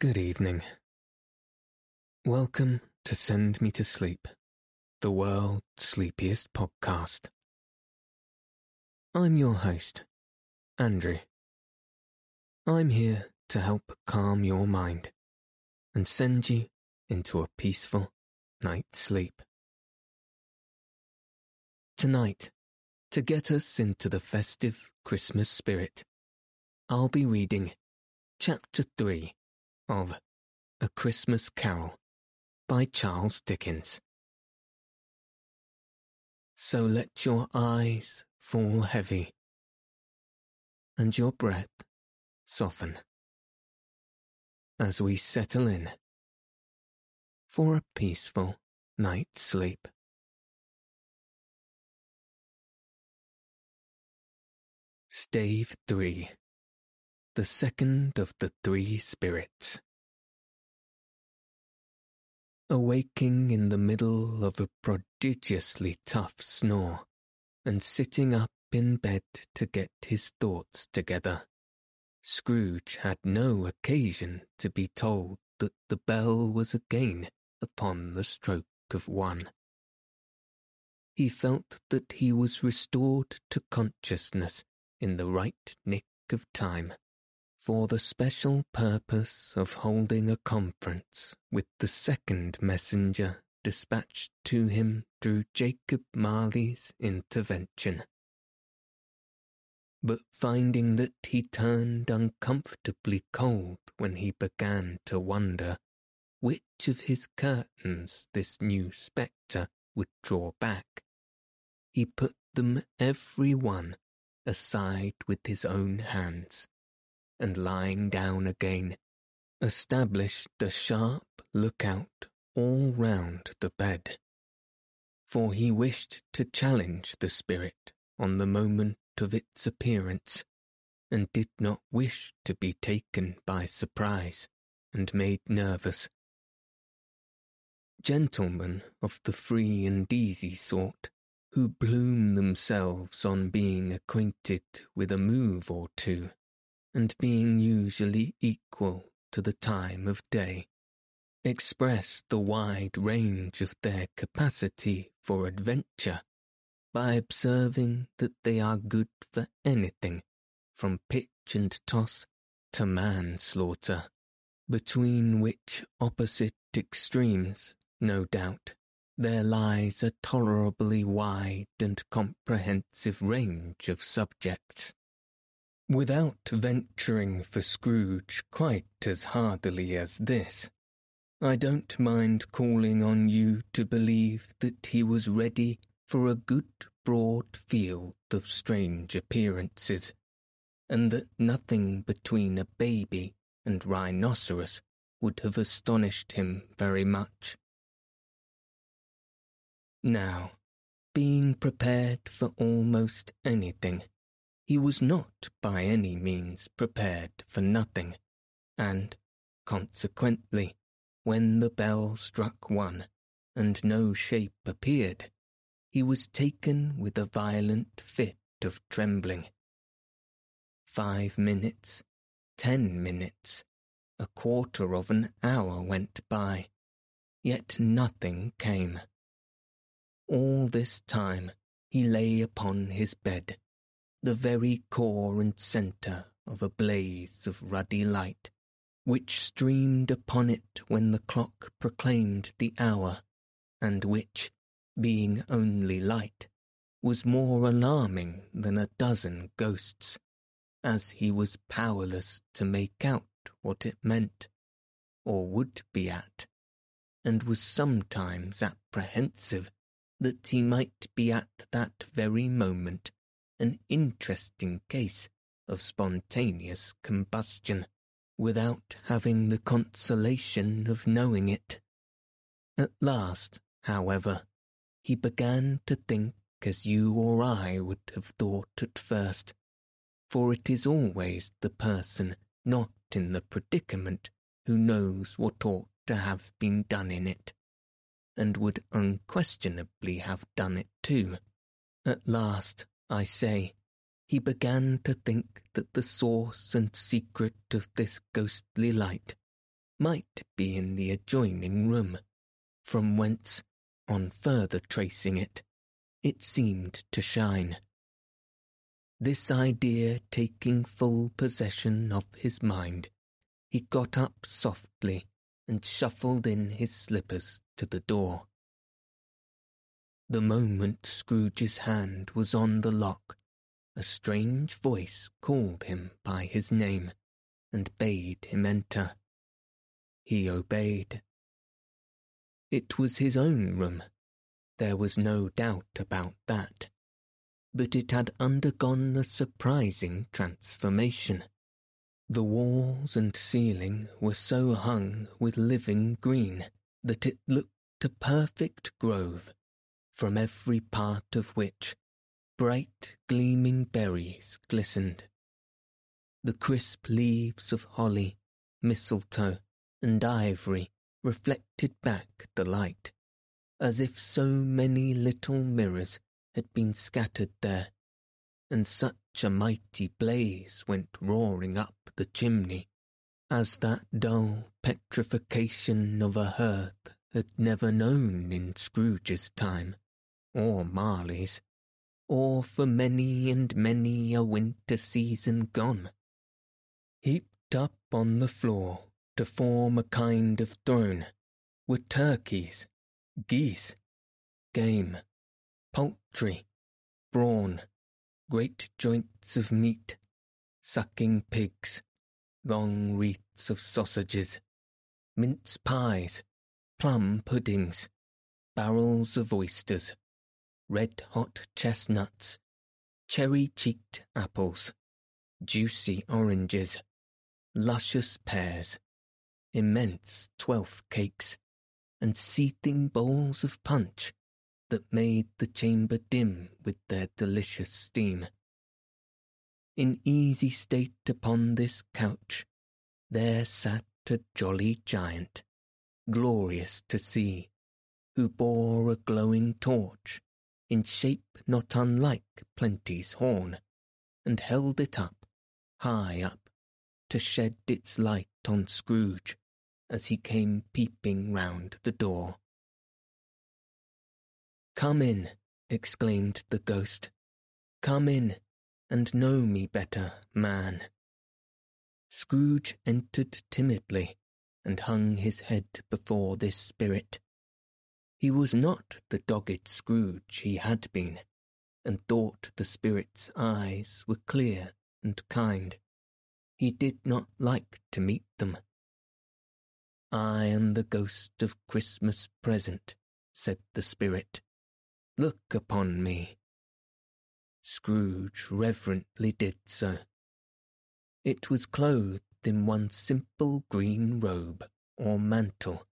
Good evening. Welcome to Send Me to Sleep, the world's sleepiest podcast. I'm your host, Andrew. I'm here to help calm your mind and send you into a peaceful night's sleep. Tonight, to get us into the festive Christmas spirit, I'll be reading Chapter 3 of A Christmas Carol by Charles Dickens. So let your eyes fall heavy and your breath soften as we settle in for a peaceful night's sleep. Stave 3, the second of the three spirits. Awaking in the middle of a prodigiously tough snore and sitting up in bed to get his thoughts together, Scrooge had no occasion to be told that the bell was again upon the stroke of 1. He felt that he was restored to consciousness in the right nick of time, for the special purpose of holding a conference with the second messenger dispatched to him through Jacob Marley's intervention. But finding that he turned uncomfortably cold when he began to wonder which of his curtains this new spectre would draw back, he put them every one aside with his own hands, and lying down again, established a sharp lookout all round the bed, for he wished to challenge the spirit on the moment of its appearance, and did not wish to be taken by surprise and made nervous. Gentlemen of the free and easy sort, who plume themselves on being acquainted with a move or two, and being usually equal to the time of day, express the wide range of their capacity for adventure by observing that they are good for anything from pitch and toss to manslaughter, between which opposite extremes, no doubt, there lies a tolerably wide and comprehensive range of subjects. Without venturing for Scrooge quite as hardily as this, I don't mind calling on you to believe that he was ready for a good broad field of strange appearances, and that nothing between a baby and rhinoceros would have astonished him very much. Now, being prepared for almost anything, he was not by any means prepared for nothing, and, consequently, when the bell struck 1 and no shape appeared, he was taken with a violent fit of trembling. 5 minutes, 10 minutes, a quarter of an hour went by, yet nothing came. All this time he lay upon his bed, the very core and centre of a blaze of ruddy light, which streamed upon it when the clock proclaimed the hour, and which, being only light, was more alarming than a dozen ghosts, as he was powerless to make out what it meant, or would be at, and was sometimes apprehensive that he might be at that very moment an interesting case of spontaneous combustion without having the consolation of knowing it. At last, however, he began to think as you or I would have thought at first, for it is always the person not in the predicament who knows what ought to have been done in it, and would unquestionably have done it too. At last, I say, he began to think that the source and secret of this ghostly light might be in the adjoining room, from whence, on further tracing it, it seemed to shine. This idea taking full possession of his mind, he got up softly and shuffled in his slippers to the door. The moment Scrooge's hand was on the lock, a strange voice called him by his name and bade him enter. He obeyed. It was his own room. There was no doubt about that. But it had undergone a surprising transformation. The walls and ceiling were so hung with living green that it looked a perfect grove, from every part of which bright gleaming berries glistened. The crisp leaves of holly, mistletoe, and ivory reflected back the light, as if so many little mirrors had been scattered there, and such a mighty blaze went roaring up the chimney, as that dull petrification of a hearth had never known in Scrooge's time, or Marley's, or for many and many a winter season gone. Heaped up on the floor to form a kind of throne were turkeys, geese, game, poultry, brawn, great joints of meat, sucking pigs, long wreaths of sausages, mince pies, plum puddings, barrels of oysters, red-hot chestnuts, cherry-cheeked apples, juicy oranges, luscious pears, immense 12 cakes, and seething bowls of punch that made the chamber dim with their delicious steam. In easy state upon this couch, there sat a jolly giant, glorious to see, who bore a glowing torch, in shape not unlike Plenty's horn, and held it up, high up, to shed its light on Scrooge, as he came peeping round the door. "Come in," exclaimed the ghost. "Come in, and know me better, man." Scrooge entered timidly, and hung his head before this spirit. He was not the dogged Scrooge he had been, and thought the spirit's eyes were clear and kind. He did not like to meet them. "I am the ghost of Christmas present," said the spirit. "Look upon me." Scrooge reverently did so. It was clothed in one simple green robe or mantle,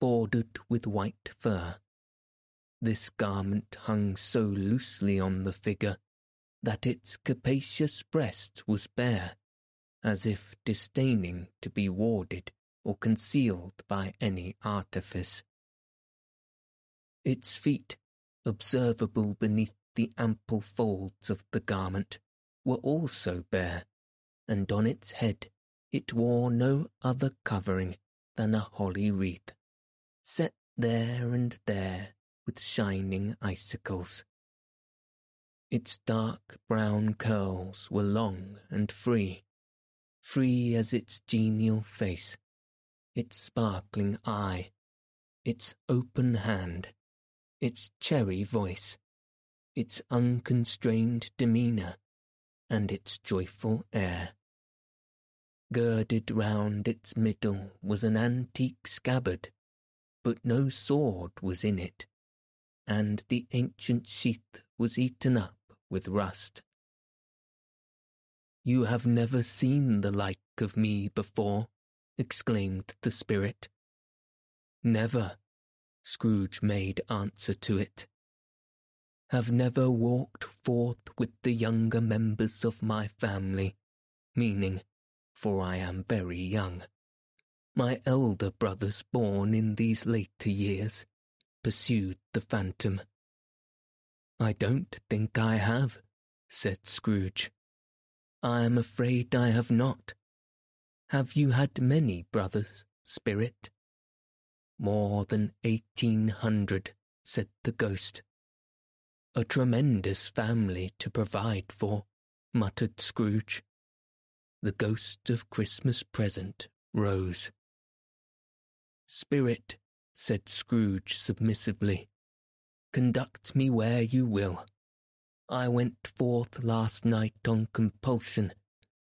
bordered with white fur. This garment hung so loosely on the figure that its capacious breast was bare, as if disdaining to be warded or concealed by any artifice. Its feet, observable beneath the ample folds of the garment, were also bare, and on its head it wore no other covering than a holly wreath, set there and there with shining icicles. Its dark brown curls were long and free, free as its genial face, its sparkling eye, its open hand, its cherry voice, its unconstrained demeanour, and its joyful air. Girded round its middle was an antique scabbard, but no sword was in it, and the ancient sheath was eaten up with rust. "You have never seen the like of me before," exclaimed the spirit. "Never," Scrooge made answer to it. "Have never walked forth with the younger members of my family," meaning, for I am very young, "my elder brothers born in these later years," pursued the phantom. "I don't think I have," said Scrooge. "I am afraid I have not. Have you had many brothers, spirit?" "More than 1800, said the ghost. "A tremendous family to provide for," muttered Scrooge. The ghost of Christmas present rose. "Spirit," said Scrooge submissively, "conduct me where you will. I went forth last night on compulsion,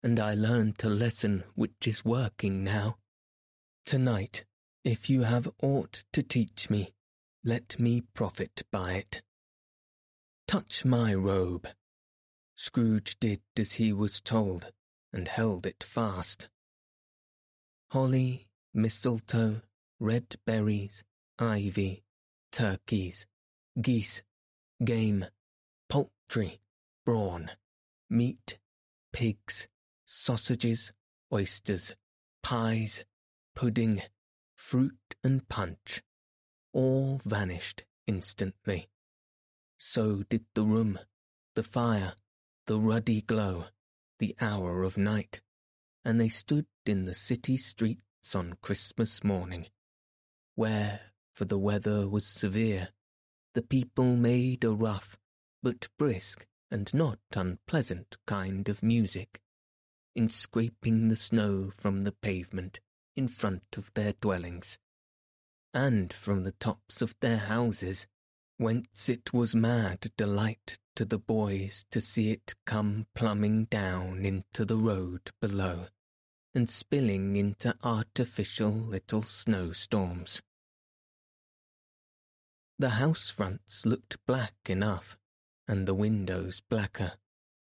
and I learned a lesson which is working now. Tonight, if you have aught to teach me, let me profit by it. Touch my robe." Scrooge did as he was told, and held it fast. Holly, mistletoe, red berries, ivy, turkeys, geese, game, poultry, brawn, meat, pigs, sausages, oysters, pies, pudding, fruit and punch, all vanished instantly. So did the room, the fire, the ruddy glow, the hour of night, and they stood in the city streets on Christmas morning, where, for the weather was severe, the people made a rough but brisk and not unpleasant kind of music, in scraping the snow from the pavement in front of their dwellings, and from the tops of their houses, whence it was mad delight to the boys to see it come plumbing down into the road below, and spilling into artificial little snowstorms. The house fronts looked black enough, and the windows blacker,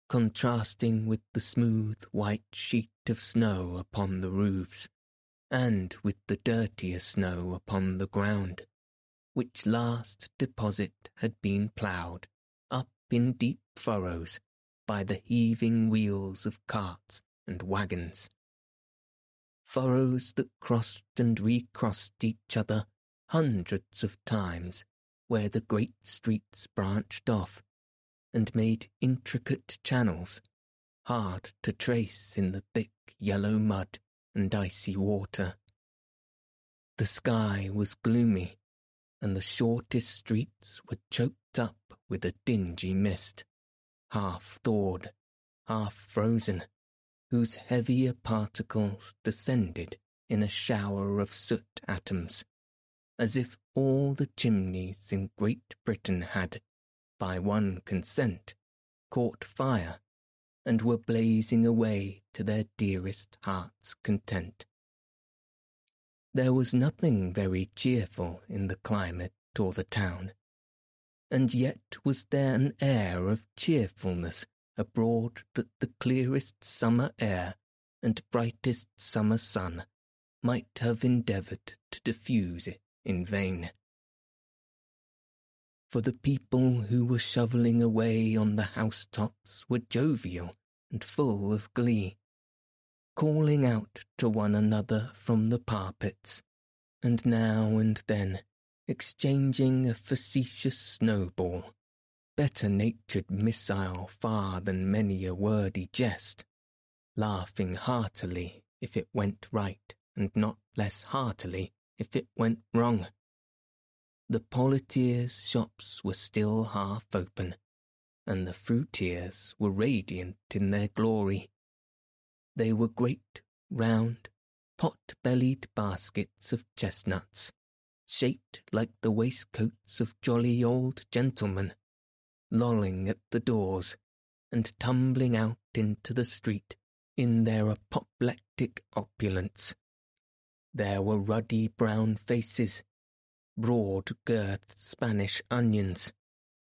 contrasting with the smooth white sheet of snow upon the roofs, and with the dirtier snow upon the ground, which last deposit had been ploughed up in deep furrows by the heaving wheels of carts and wagons. Furrows that crossed and recrossed each other hundreds of times where the great streets branched off, and made intricate channels, hard to trace in the thick yellow mud and icy water. The sky was gloomy, and the shortest streets were choked up with a dingy mist, half thawed, half frozen, whose heavier particles descended in a shower of soot atoms, as if all the chimneys in Great Britain had, by one consent, caught fire, and were blazing away to their dearest heart's content. There was nothing very cheerful in the climate or the town, and yet was there an air of cheerfulness abroad that the clearest summer air and brightest summer sun might have endeavoured to diffuse it in vain. For the people who were shovelling away on the housetops were jovial and full of glee, calling out to one another from the parapets, and now and then exchanging a facetious snowball, better-natured missile far than many a wordy jest, laughing heartily if it went right and not less heartily if it went wrong. The poulterers' shops were still half open, and the fruiterers were radiant in their glory. They were great, round, pot-bellied baskets of chestnuts, shaped like the waistcoats of jolly old gentlemen, lolling at the doors and tumbling out into the street in their apoplectic opulence. There were ruddy brown faces, broad-girthed Spanish onions,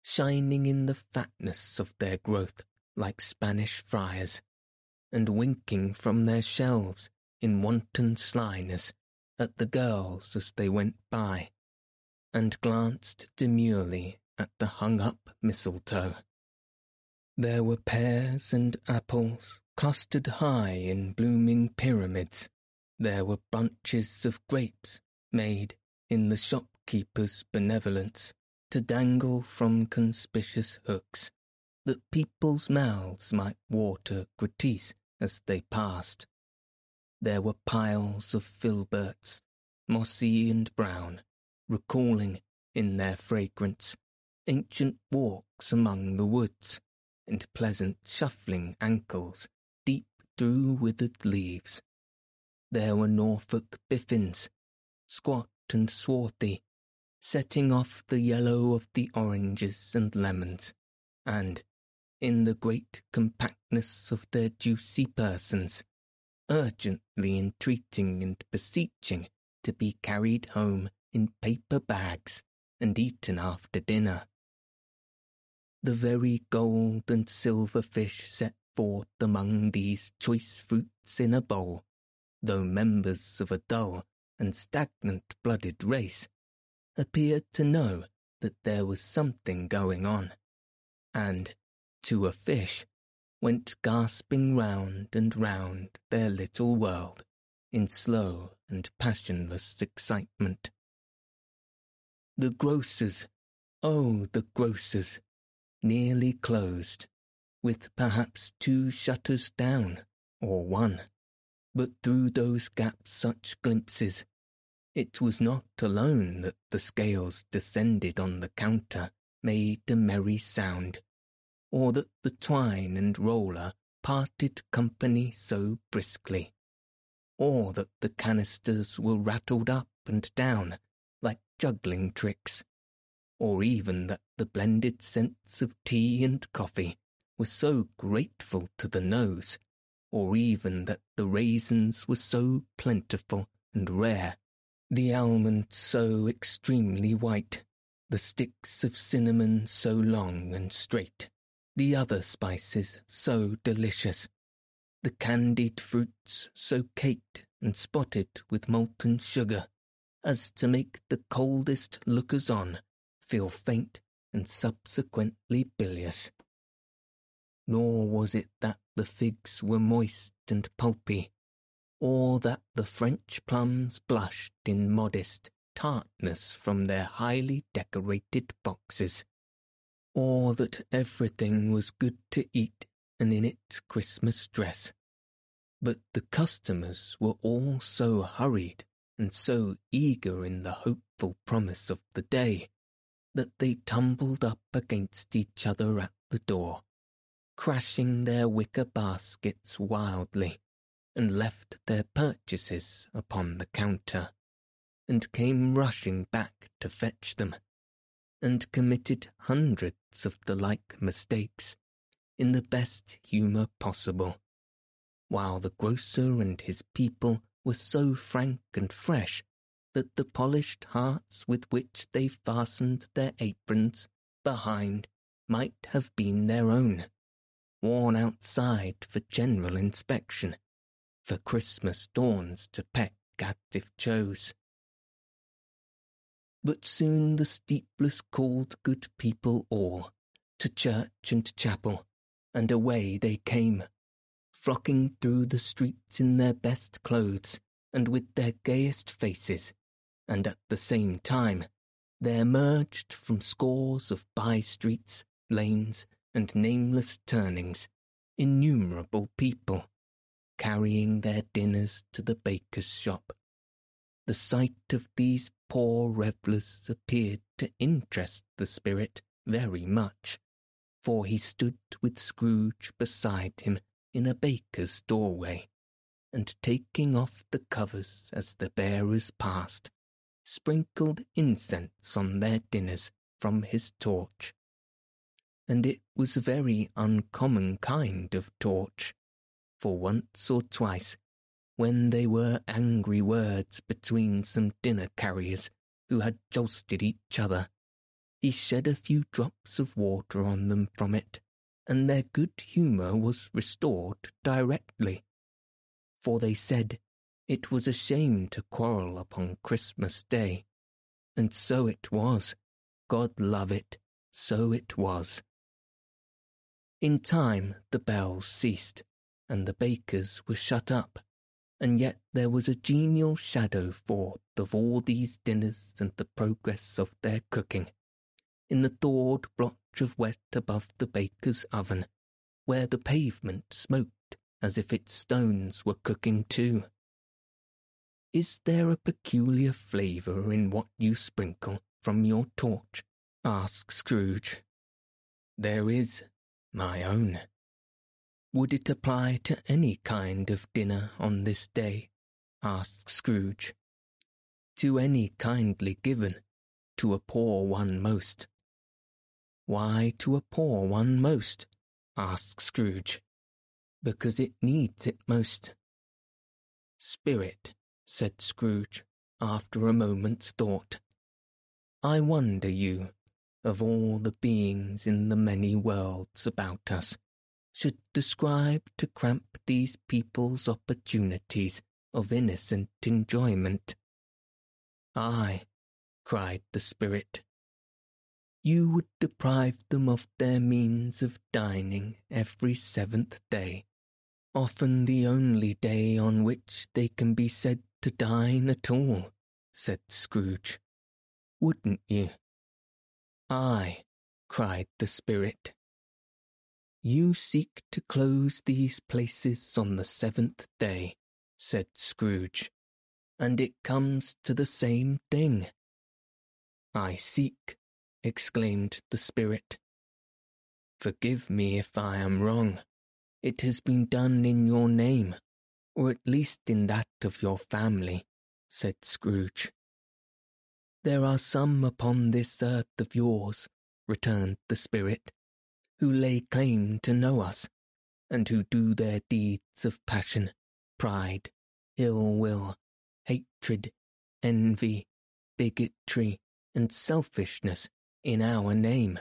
shining in the fatness of their growth like Spanish friars, and winking from their shelves in wanton slyness at the girls as they went by, and glanced demurely at the hung-up mistletoe. There were pears and apples clustered high in blooming pyramids. There were bunches of grapes made, in the shopkeeper's benevolence, to dangle from conspicuous hooks, that people's mouths might water gratis as they passed. There were piles of filberts, mossy and brown, recalling, in their fragrance, ancient walks among the woods, and pleasant shuffling ankles deep through withered leaves. There were Norfolk Biffins, squat and swarthy, setting off the yellow of the oranges and lemons, and, in the great compactness of their juicy persons, urgently entreating and beseeching to be carried home in paper bags and eaten after dinner. The very gold and silver fish set forth among these choice fruits in a bowl, though members of a dull and stagnant-blooded race, appeared to know that there was something going on, and, to a fish, went gasping round and round their little world in slow and passionless excitement. The grocers, oh, the grocers, nearly closed, with perhaps 2 shutters down, or 1. But through those gaps such glimpses, it was not alone that the scales descended on the counter made a merry sound, or that the twine and roller parted company so briskly, or that the canisters were rattled up and down like juggling tricks, or even that the blended scents of tea and coffee were so grateful to the nose, or even that the raisins were so plentiful and rare, the almonds so extremely white, the sticks of cinnamon so long and straight, the other spices so delicious, the candied fruits so caked and spotted with molten sugar, as to make the coldest lookers-on feel faint and subsequently bilious. Nor was it that the figs were moist and pulpy, or that the French plums blushed in modest tartness from their highly decorated boxes, or that everything was good to eat and in its Christmas dress. But the customers were all so hurried and so eager in the hopeful promise of the day that they tumbled up against each other at the door, crashing their wicker baskets wildly, and left their purchases upon the counter, and came rushing back to fetch them, and committed hundreds of the like mistakes in the best humour possible, while the grocer and his people were so frank and fresh that the polished hearts with which they fastened their aprons behind might have been their own, worn outside for general inspection, for Christmas dawns to peck at if chose. But soon the steeplers called good people all to church and chapel, and away they came, flocking through the streets in their best clothes and with their gayest faces, and at the same time they emerged from scores of by-streets, lanes, and nameless turnings, innumerable people, carrying their dinners to the baker's shop. The sight of these poor revellers appeared to interest the spirit very much, for he stood with Scrooge beside him in a baker's doorway, and taking off the covers as the bearers passed, sprinkled incense on their dinners from his torch. And it was a very uncommon kind of torch, for once or twice, when there were angry words between some dinner carriers who had jolted each other, he shed a few drops of water on them from it, and their good humour was restored directly, for they said it was a shame to quarrel upon Christmas Day, and so it was, God love it, so it was. In time the bells ceased, and the bakers were shut up, and yet there was a genial shadow forth of all these dinners and the progress of their cooking, in the thawed blotch of wet above the baker's oven, where the pavement smoked as if its stones were cooking too. Is there a peculiar flavour in what you sprinkle from your torch? Asked Scrooge. There is, my own. Would it apply to any kind of dinner on this day? Asked Scrooge. To any kindly given, to a poor one most. Why to a poor one most? Asked Scrooge. Because it needs it most. Spirit, said Scrooge, after a moment's thought. I wonder you, of all the beings in the many worlds about us, should describe to cramp these people's opportunities of innocent enjoyment. Aye, cried the spirit. You would deprive them of their means of dining every seventh day, often the only day on which they can be said to dine at all, said Scrooge. Wouldn't you? Aye, cried the spirit. You seek to close these places on the seventh day, said Scrooge, and it comes to the same thing. I seek, exclaimed the spirit. Forgive me if I am wrong. It has been done in your name, or at least in that of your family, said Scrooge. There are some upon this earth of yours, returned the spirit, who lay claim to know us, and who do their deeds of passion, pride, ill-will, hatred, envy, bigotry, and selfishness in our name,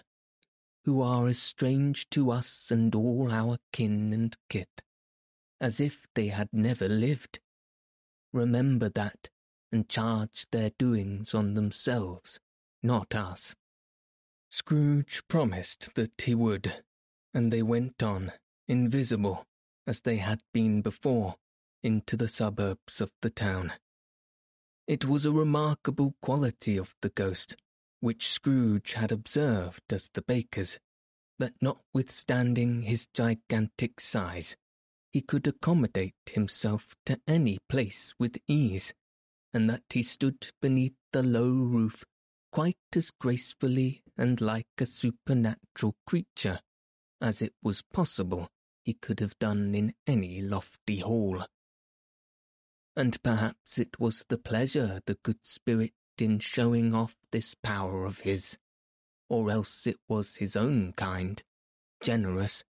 who are as strange to us and all our kin and kith, as if they had never lived. Remember that, and charge their doings on themselves, not us. Scrooge promised that he would, and they went on, invisible, as they had been before, into the suburbs of the town. It was a remarkable quality of the ghost, which Scrooge had observed as the baker's, that notwithstanding his gigantic size, he could accommodate himself to any place with ease, and that he stood beneath the low roof quite as gracefully and like a supernatural creature as it was possible he could have done in any lofty hall. And perhaps it was the pleasure the good spirit in showing off this power of his, or else it was his own kind, generous,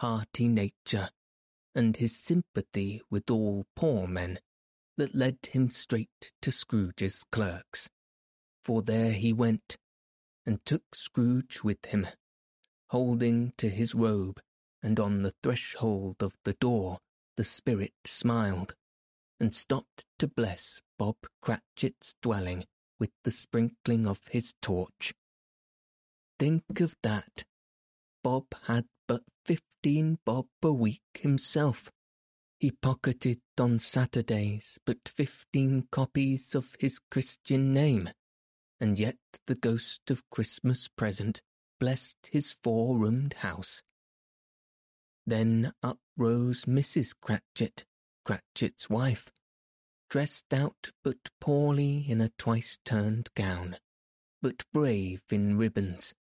hearty nature, and his sympathy with all poor men, that led him straight to Scrooge's clerk's, for there he went, and took Scrooge with him, holding to his robe, and on the threshold of the door the spirit smiled, and stopped to bless Bob Cratchit's dwelling with the sprinkling of his torch. Think of that. Bob had but 15 bob a week himself. He pocketed on Saturdays but 15 copies of his Christian name, and yet the ghost of Christmas present blessed his 4-roomed house. Then up rose Mrs. Cratchit, Cratchit's wife, dressed out but poorly in a twice-turned gown, but brave in ribbons,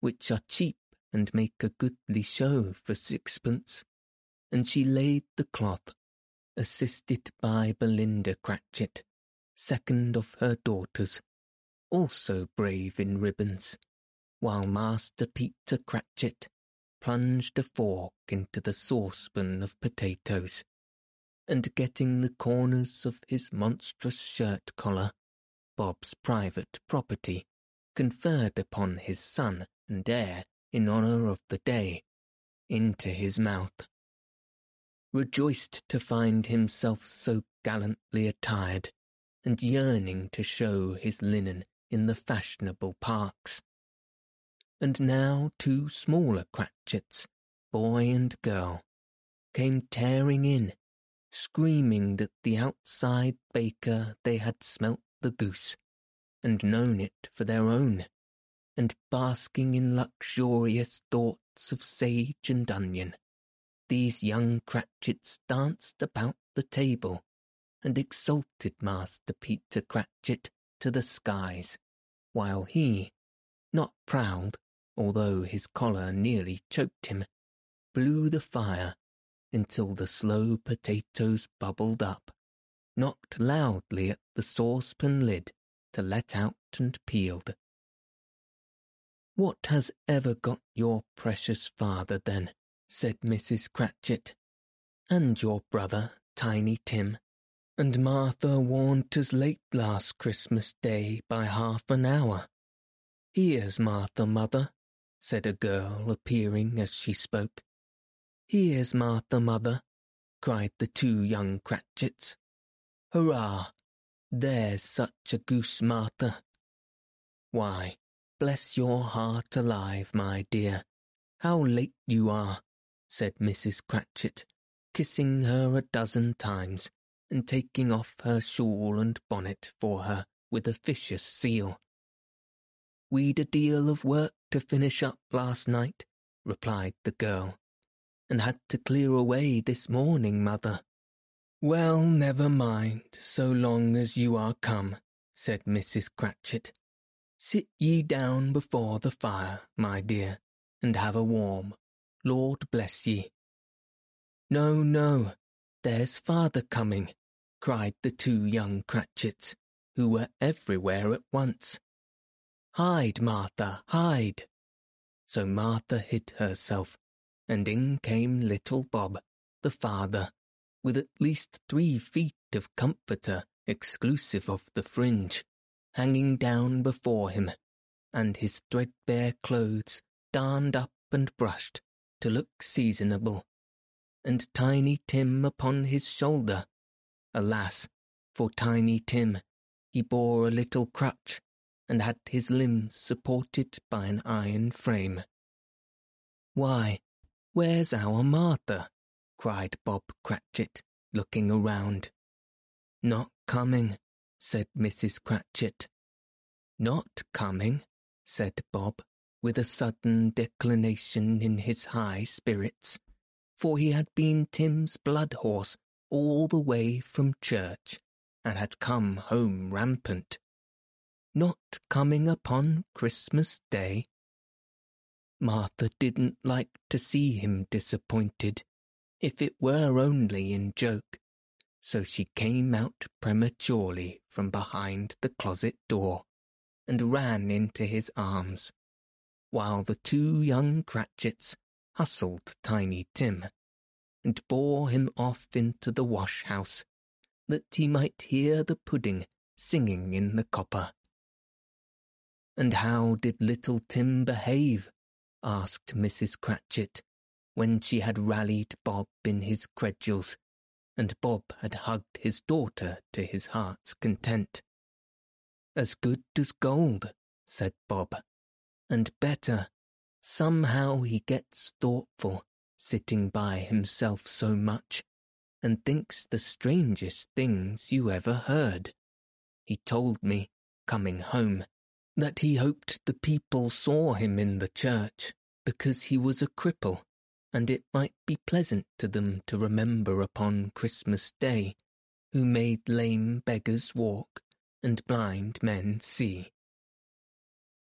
which are cheap and make a goodly show for 6pence, and she laid the cloth, assisted by Belinda Cratchit, second of her daughters, also brave in ribbons, while Master Peter Cratchit plunged a fork into the saucepan of potatoes, and getting the corners of his monstrous shirt collar, Bob's private property, conferred upon his son and heir in honour of the day, into his mouth. Rejoiced to find himself so gallantly attired, and yearning to show his linen in the fashionable parks. And now two smaller Cratchits, boy and girl, came tearing in, screaming that the outside baker they had smelt the goose, and known it for their own, and basking in luxurious thoughts of sage and onion, these young Cratchits danced about the table, and exalted Master Peter Cratchit to the skies, while he, not proud, although his collar nearly choked him, blew the fire until the slow potatoes bubbled up, knocked loudly at the saucepan lid to let out and peeled. "What has ever got your precious father, then?" said Mrs. Cratchit, "and your brother, Tiny Tim, and Martha warned us late last Christmas Day by 30 minutes. "Here's Martha, mother," said a girl, appearing as she spoke. "Here's Martha, mother," cried the two young Cratchits. "Hurrah! There's such a goose, Martha. Why, bless your heart alive, my dear, how late you are," said Mrs. Cratchit, kissing her 12 times and taking off her shawl and bonnet for her with officious zeal. "We'd a deal of work to finish up last night," replied the girl, "and had to clear away this morning, mother." "Well, never mind, so long as you are come," said Mrs. Cratchit. "Sit ye down before the fire, my dear, and have a warm. Lord bless ye." "No, no, there's father coming," cried the two young Cratchits, who were everywhere at once. "Hide, Martha, hide!" So Martha hid herself, and in came little Bob, the father, with at least 3 feet of comforter exclusive of the fringe, hanging down before him, and his threadbare clothes darned up and brushed to look seasonable, and Tiny Tim upon his shoulder. Alas, for Tiny Tim, he bore a little crutch, and had his limbs supported by an iron frame. "Why, where's our Martha?" cried Bob Cratchit, looking around. "Not coming," said Mrs. Cratchit. "Not coming," said Bob, with a sudden declination in his high spirits, for he had been Tim's blood horse all the way from church, and had come home rampant. "Not coming upon Christmas Day?" Martha didn't like to see him disappointed, if it were only in joke, so she came out prematurely from behind the closet door and ran into his arms, while the two young Cratchits hustled Tiny Tim and bore him off into the wash-house, that he might hear the pudding singing in the copper. "And how did little Tim behave?" asked Mrs. Cratchit, when she had rallied Bob in his credules, and Bob had hugged his daughter to his heart's content. "As good as gold," said Bob, "and better. Somehow he gets thoughtful, sitting by himself so much, and thinks the strangest things you ever heard. He told me, coming home, that he hoped the people saw him in the church, because he was a cripple, and it might be pleasant to them to remember upon Christmas Day, who made lame beggars walk and blind men see."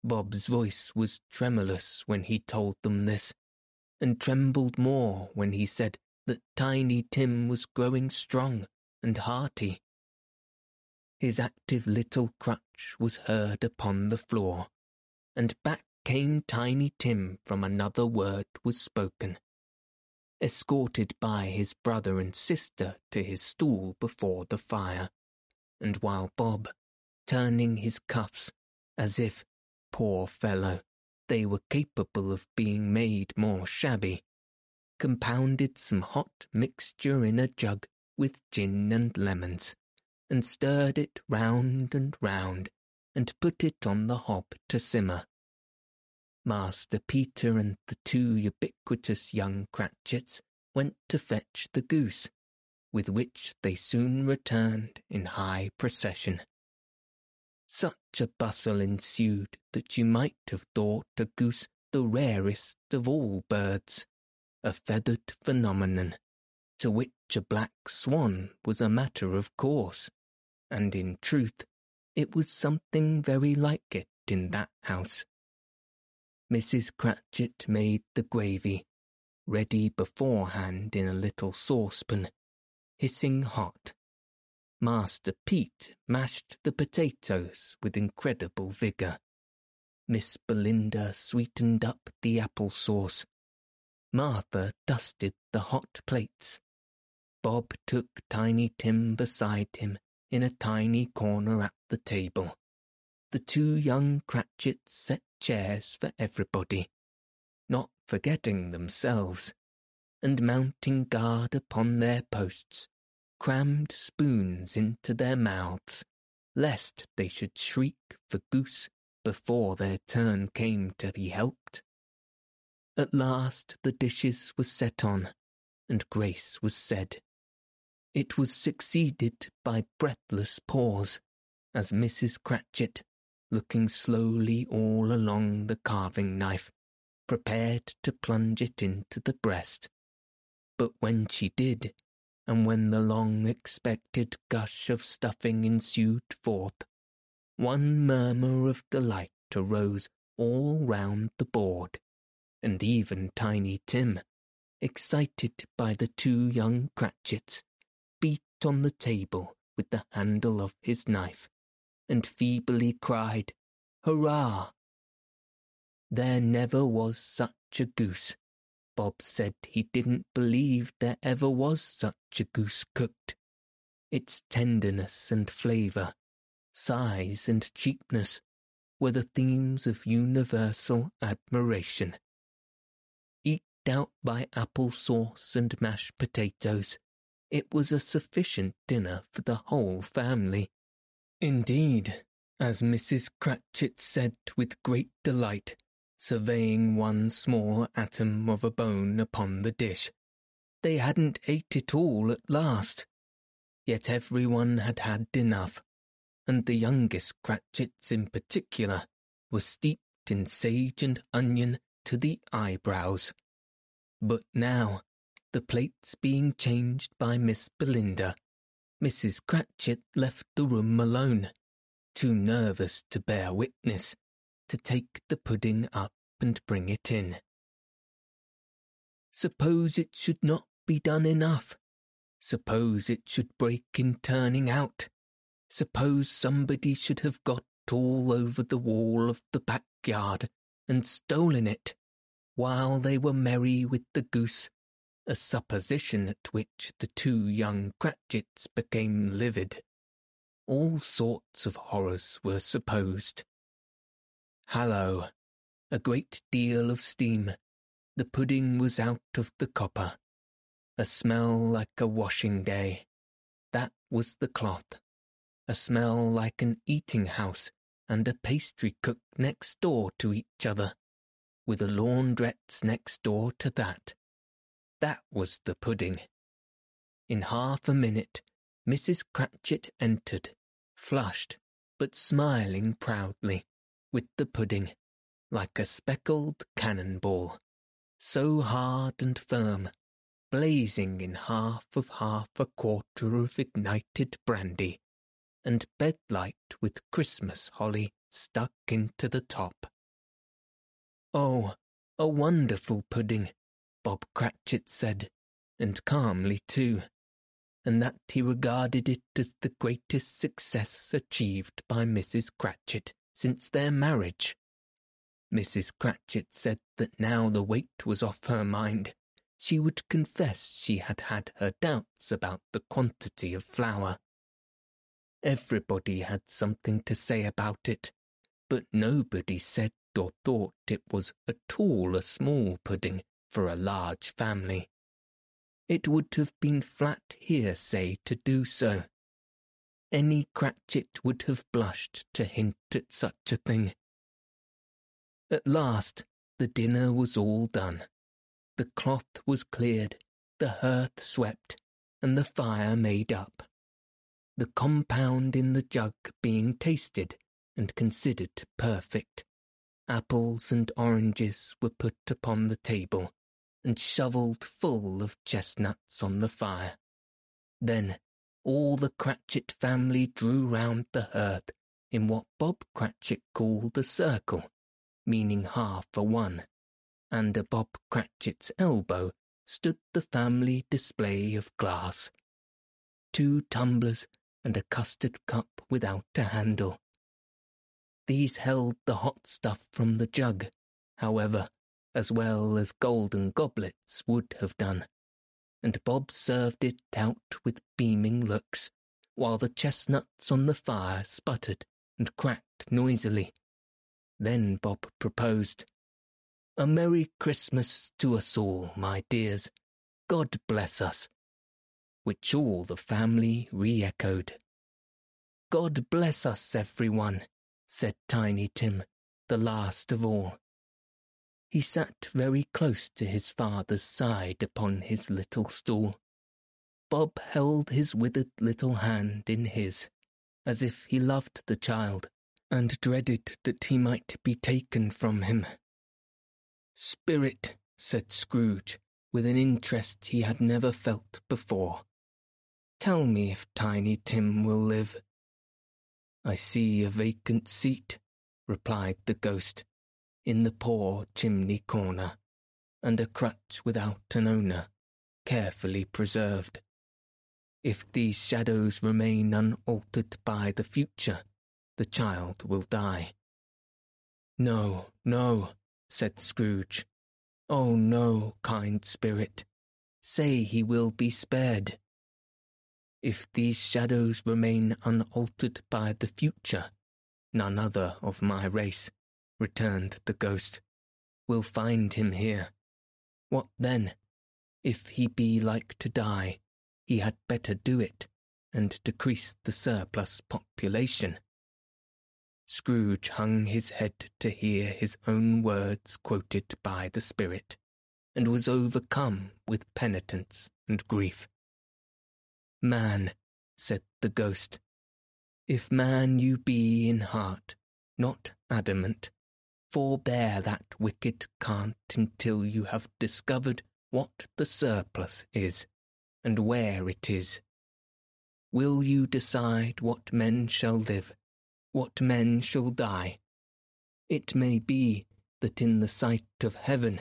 Bob's voice was tremulous when he told them this, and trembled more when he said that Tiny Tim was growing strong and hearty. His active little crutch was heard upon the floor, and back came Tiny Tim from another word was spoken, escorted by his brother and sister to his stool before the fire, and while Bob, turning his cuffs, as if, poor fellow, they were capable of being made more shabby, compounded some hot mixture in a jug with gin and lemons, and stirred it round and round, and put it on the hob to simmer. Master Peter and the two ubiquitous young Cratchits went to fetch the goose, with which they soon returned in high procession. Such a bustle ensued that you might have thought a goose the rarest of all birds, a feathered phenomenon, to which a black swan was a matter of course, and in truth it was something very like it in that house. Mrs. Cratchit made the gravy, ready beforehand in a little saucepan, hissing hot. Master Pete mashed the potatoes with incredible vigour. Miss Belinda sweetened up the apple sauce. Martha dusted the hot plates. Bob took Tiny Tim beside him in a tiny corner at the table. The two young Cratchits set chairs for everybody, not forgetting themselves, and mounting guard upon their posts, crammed spoons into their mouths, lest they should shriek for goose before their turn came to be helped. At last the dishes were set on, and grace was said. It was succeeded by breathless pause, as Mrs. Cratchit, looking slowly all along the carving knife, prepared to plunge it into the breast. But when she did, and when the long-expected gush of stuffing ensued forth, one murmur of delight arose all round the board, and even Tiny Tim, excited by the two young Cratchits, beat on the table with the handle of his knife, and feebly cried, "Hurrah!" There never was such a goose. Bob said he didn't believe there ever was such a goose cooked. Its tenderness and flavour, size and cheapness, were the themes of universal admiration. Eked out by apple sauce and mashed potatoes, it was a sufficient dinner for the whole family. Indeed, as Mrs. Cratchit said with great delight, surveying one small atom of a bone upon the dish, they hadn't ate it all at last. Yet everyone had had enough, and the youngest Cratchits in particular were steeped in sage and onion to the eyebrows. But now, the plates being changed by Miss Belinda, Mrs. Cratchit left the room alone, too nervous to bear witness, to take the pudding up and bring it in. Suppose it should not be done enough. Suppose it should break in turning out. Suppose somebody should have got all over the wall of the backyard and stolen it, while they were merry with the goose, a supposition at which the two young Cratchits became livid. All sorts of horrors were supposed. Hallo! A great deal of steam. The pudding was out of the copper. A smell like a washing day. That was the cloth. A smell like an eating house and a pastry cook next door to each other, with a laundrette's next door to that. That was the pudding. In half a minute, Mrs. Cratchit entered, flushed, but smiling proudly, with the pudding, like a speckled cannon-ball, so hard and firm, blazing in half of half a quarter of ignited brandy, and bed-light with Christmas holly stuck into the top. "Oh, a wonderful pudding," Bob Cratchit said, and calmly too, and that he regarded it as the greatest success achieved by Mrs. Cratchit since their marriage. Mrs. Cratchit said that now the weight was off her mind, she would confess she had had her doubts about the quantity of flour. Everybody had something to say about it, but nobody said or thought it was at all a small pudding for a large family. It would have been flat hearsay to do so. Any Cratchit would have blushed to hint at such a thing. At last the dinner was all done. The cloth was cleared, the hearth swept, and the fire made up, the compound in the jug being tasted and considered perfect. Apples and oranges were put upon the table and shovelled full of chestnuts on the fire. Then all the Cratchit family drew round the hearth in what Bob Cratchit called a circle, meaning half a one, and at Bob Cratchit's elbow stood the family display of glass, 2 tumblers and a custard cup without a handle. These held the hot stuff from the jug, however, as well as golden goblets would have done, and Bob served it out with beaming looks, while the chestnuts on the fire sputtered and cracked noisily. Then Bob proposed, "A Merry Christmas to us all, my dears. God bless us," which all the family re-echoed. "God bless us, everyone," said Tiny Tim, the last of all. He sat very close to his father's side upon his little stool. Bob held his withered little hand in his, as if he loved the child, and dreaded that he might be taken from him. "Spirit," said Scrooge, with an interest he had never felt before. "Tell me if Tiny Tim will live." "I see a vacant seat," replied the ghost, "in the poor chimney corner, and a crutch without an owner, carefully preserved. If these shadows remain unaltered by the future, the child will die." "No, no," said Scrooge. "Oh no, kind spirit, say he will be spared." "If these shadows remain unaltered by the future, none other of my race," returned the ghost, "will find him here. What then? If he be like to die, he had better do it, and decrease the surplus population." Scrooge hung his head to hear his own words quoted by the spirit, and was overcome with penitence and grief. "Man," said the ghost, "if man you be in heart, not adamant, forbear that wicked cant until you have discovered what the surplus is, and where it is. Will you decide what men shall live, what men shall die? It may be that in the sight of heaven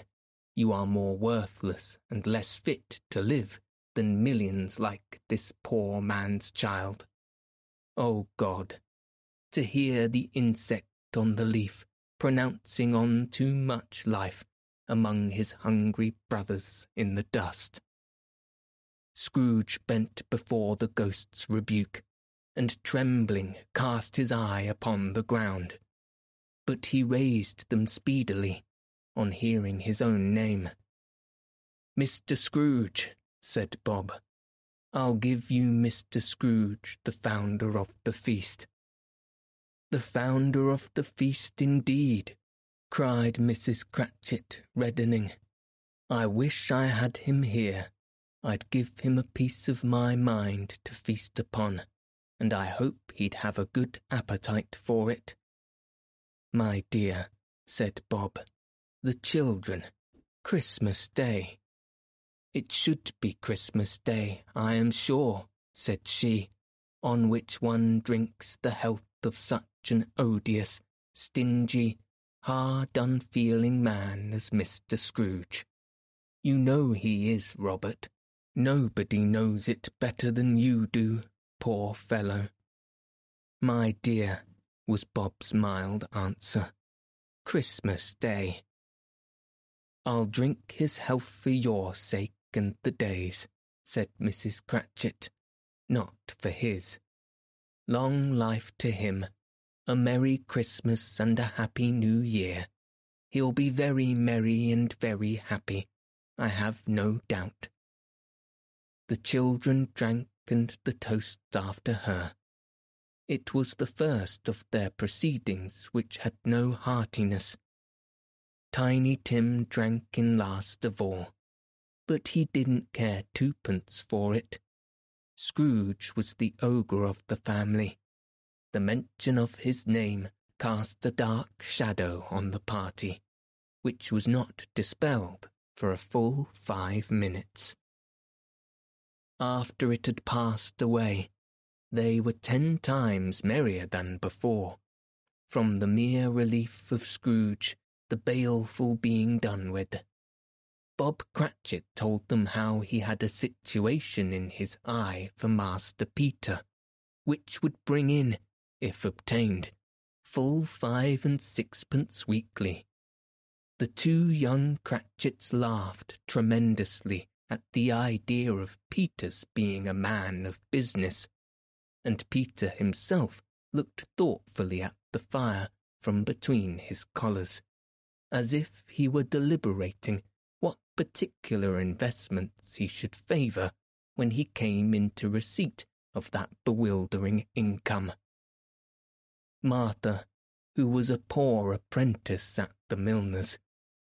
you are more worthless and less fit to live than millions like this poor man's child. O God, to hear the insect on the leaf pronouncing on too much life among his hungry brothers in the dust." Scrooge bent before the ghost's rebuke, and trembling cast his eye upon the ground. But he raised them speedily, on hearing his own name. "Mr. Scrooge," said Bob, "I'll give you Mr. Scrooge, the founder of the feast." "The founder of the feast indeed," cried Mrs. Cratchit, reddening. "I wish I had him here. I'd give him a piece of my mind to feast upon, and I hope he'd have a good appetite for it." "My dear," said Bob, "the children, Christmas Day." "It should be Christmas Day, I am sure," said she, "on which one drinks the health of such an odious, stingy, hard, unfeeling man as Mr. Scrooge. You know he is, Robert. Nobody knows it better than you do, poor fellow." "My dear," was Bob's mild answer, "Christmas Day. I'll drink his health for your sake and the day's," said Mrs. Cratchit, "not for his. Long life to him, a merry Christmas and a happy New Year. He'll be very merry and very happy, I have no doubt. The children drank and the toast after her. It was the first of their proceedings which had no heartiness. Tiny Tim drank in last of all, but he didn't care twopence for it. Scrooge was the ogre of the family. The mention of his name cast a dark shadow on the party, which was not dispelled for a full 5 minutes. After it had passed away, they were 10 times merrier than before, from the mere relief of Scrooge, the baleful being done with. Bob Cratchit told them how he had a situation in his eye for Master Peter, which would bring in, if obtained, full 5 and 6pence weekly. The 2 young Cratchits laughed tremendously at the idea of Peter's being a man of business, and Peter himself looked thoughtfully at the fire from between his collars, as if he were deliberating what particular investments he should favour when he came into receipt of that bewildering income. Martha, who was a poor apprentice at the milliner's,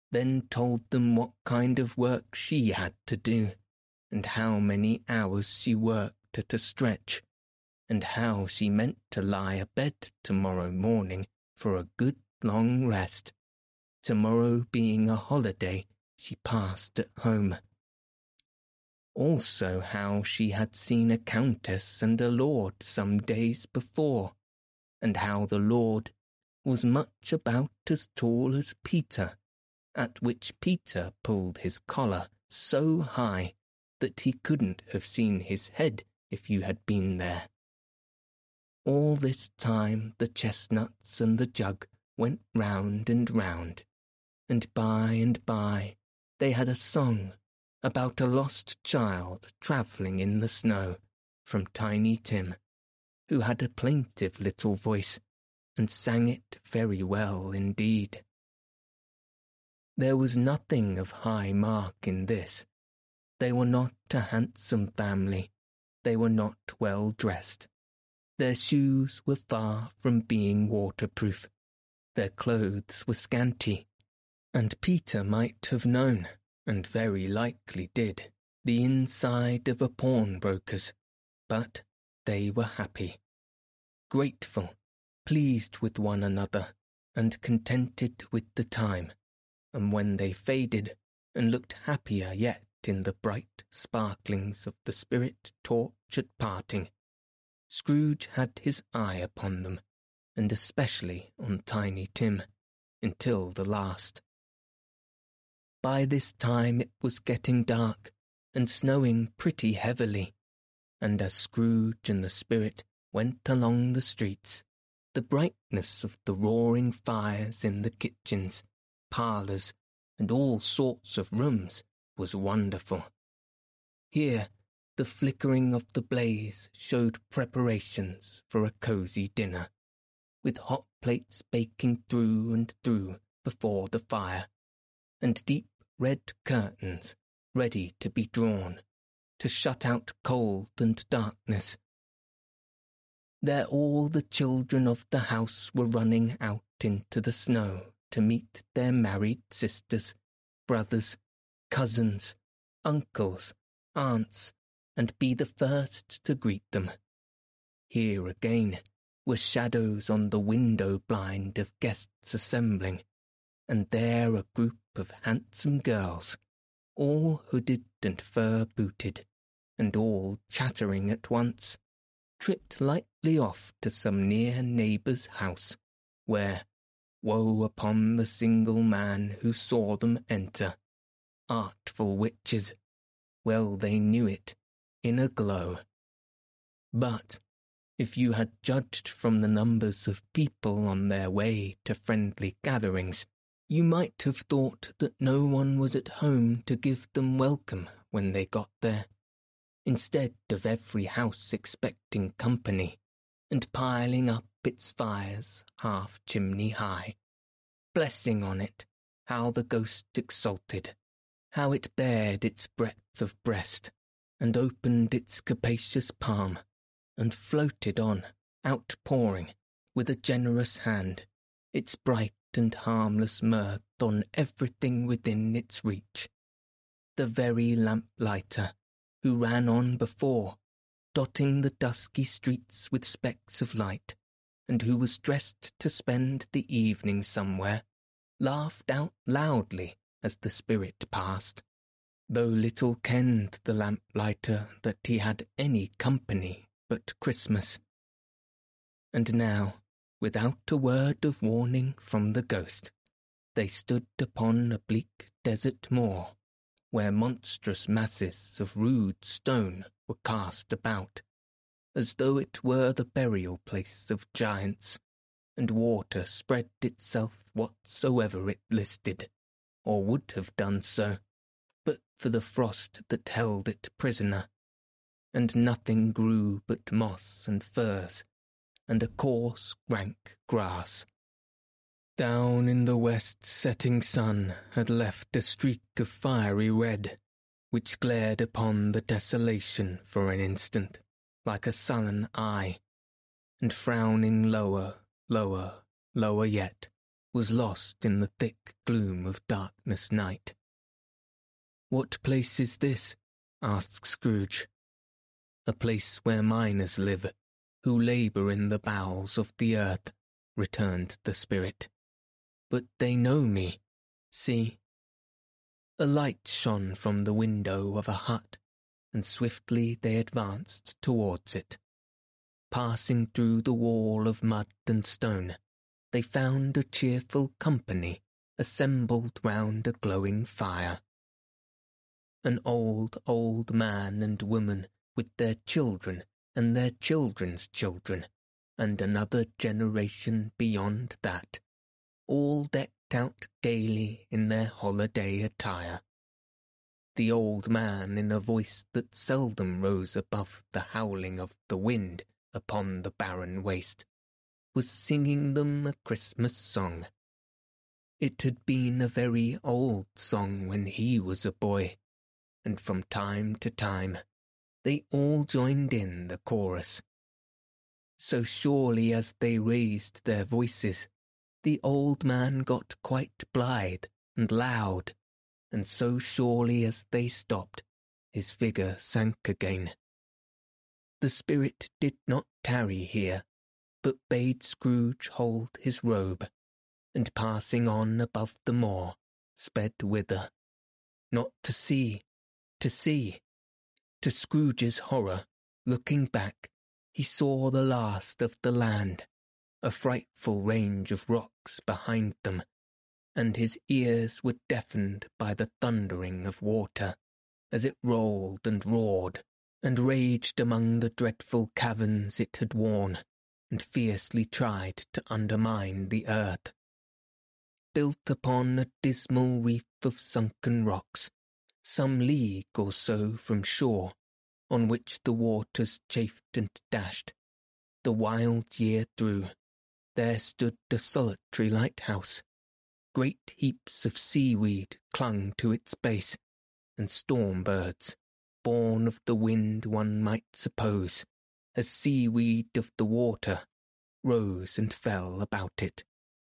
then told them what kind of work she had to do, and how many hours she worked at a stretch, and how she meant to lie abed tomorrow morning for a good long rest, tomorrow being a holiday she passed at home. Also how she had seen a countess and a lord some days before, and how the lord was much about as tall as Peter, at which Peter pulled his collar so high that he couldn't have seen his head if you had been there. All this time the chestnuts and the jug went round and round, and by they had a song about a lost child travelling in the snow from Tiny Tim, who had a plaintive little voice and sang it very well indeed. There was nothing of high mark in this. They were not a handsome family. They were not well dressed. Their shoes were far from being waterproof. Their clothes were scanty. And Peter might have known, and very likely did, the inside of a pawnbroker's. But they were happy, grateful, pleased with one another, and contented with the time. And when they faded and looked happier yet in the bright sparklings of the spirit torch at parting, Scrooge had his eye upon them, and especially on Tiny Tim, until the last. By this time it was getting dark and snowing pretty heavily, and as Scrooge and the spirit went along the streets, the brightness of the roaring fires in the kitchens, parlours, and all sorts of rooms was wonderful. Here the flickering of the blaze showed preparations for a cosy dinner, with hot plates baking through and through before the fire, and deep red curtains ready to be drawn, to shut out cold and darkness. There all the children of the house were running out into the snow to meet their married sisters, brothers, cousins, uncles, aunts, and be the first to greet them. Here again were shadows on the window blind of guests assembling, and there a group of handsome girls, all hooded and fur-booted, and all chattering at once, tripped lightly off to some near neighbour's house, where, woe upon the single man who saw them enter, artful witches, well they knew it, in a glow. But, if you had judged from the numbers of people on their way to friendly gatherings, you might have thought that no one was at home to give them welcome when they got there, instead of every house expecting company, and piling up its fires half chimney high, blessing on it, how the ghost exulted, how it bared its breadth of breast, and opened its capacious palm, and floated on, outpouring, with a generous hand, its bright and harmless mirth on everything within its reach. The very lamplighter, who ran on before, dotting the dusky streets with specks of light, and who was dressed to spend the evening somewhere, laughed out loudly as the spirit passed, though little kenned the lamplighter that he had any company but Christmas. And now, without a word of warning from the ghost, they stood upon a bleak desert moor, where monstrous masses of rude stone were cast about, as though it were the burial place of giants, and water spread itself whatsoever it listed, or would have done so, but for the frost that held it prisoner, and nothing grew but moss and furs, and a coarse, rank grass. Down in the west setting sun had left a streak of fiery red, which glared upon the desolation for an instant, like a sullen eye, and frowning lower, lower, lower yet, was lost in the thick gloom of darkness night. "What place is this?" asked Scrooge. "A place where miners live, who labour in the bowels of the earth," returned the spirit. "But they know me. See." A light shone from the window of a hut, and swiftly they advanced towards it. Passing through the wall of mud and stone, they found a cheerful company assembled round a glowing fire. An old, old man and woman with their children and their children's children, and another generation beyond that, all decked out gaily in their holiday attire. The old man in a voice that seldom rose above the howling of the wind upon the barren waste, was singing them a Christmas song. It had been a very old song when he was a boy, and from time to time they all joined in the chorus. So surely as they raised their voices, the old man got quite blithe and loud, and so surely as they stopped, his figure sank again. The spirit did not tarry here, but bade Scrooge hold his robe, and passing on above the moor, sped whither. Not to see, to see. To Scrooge's horror, looking back, he saw the last of the land, a frightful range of rocks behind them, and his ears were deafened by the thundering of water, as it rolled and roared, and raged among the dreadful caverns it had worn, and fiercely tried to undermine the earth. Built upon a dismal reef of sunken rocks, some league or so from shore, on which the waters chafed and dashed, the wild year through, there stood a solitary lighthouse. Great heaps of seaweed clung to its base, and storm-birds, born of the wind one might suppose, as seaweed of the water, rose and fell about it,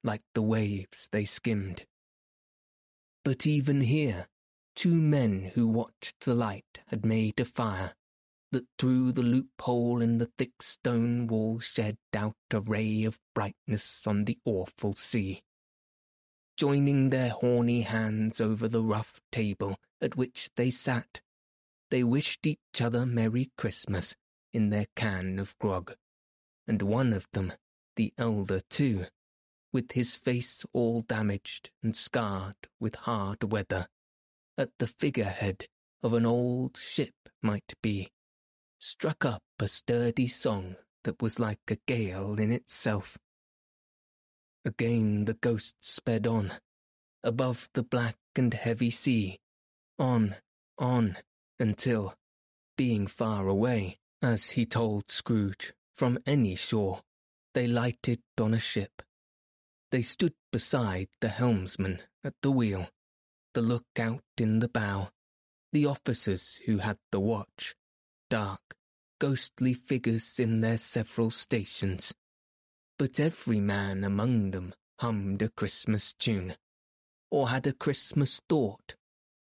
like the waves they skimmed. But even here, two men who watched the light had made a fire that through the loophole in the thick stone wall shed out a ray of brightness on the awful sea. Joining their horny hands over the rough table at which they sat, they wished each other Merry Christmas in their can of grog, and one of them, the elder too, with his face all damaged and scarred with hard weather, at the figurehead of an old ship might be, struck up a sturdy song that was like a gale in itself. Again the ghost sped on, above the black and heavy sea, on, until, being far away, as he told Scrooge, from any shore, they lighted on a ship. They stood beside the helmsman at the wheel, the look out in the bow, the officers who had the watch, dark, ghostly figures in their several stations. But every man among them hummed a Christmas tune, or had a Christmas thought,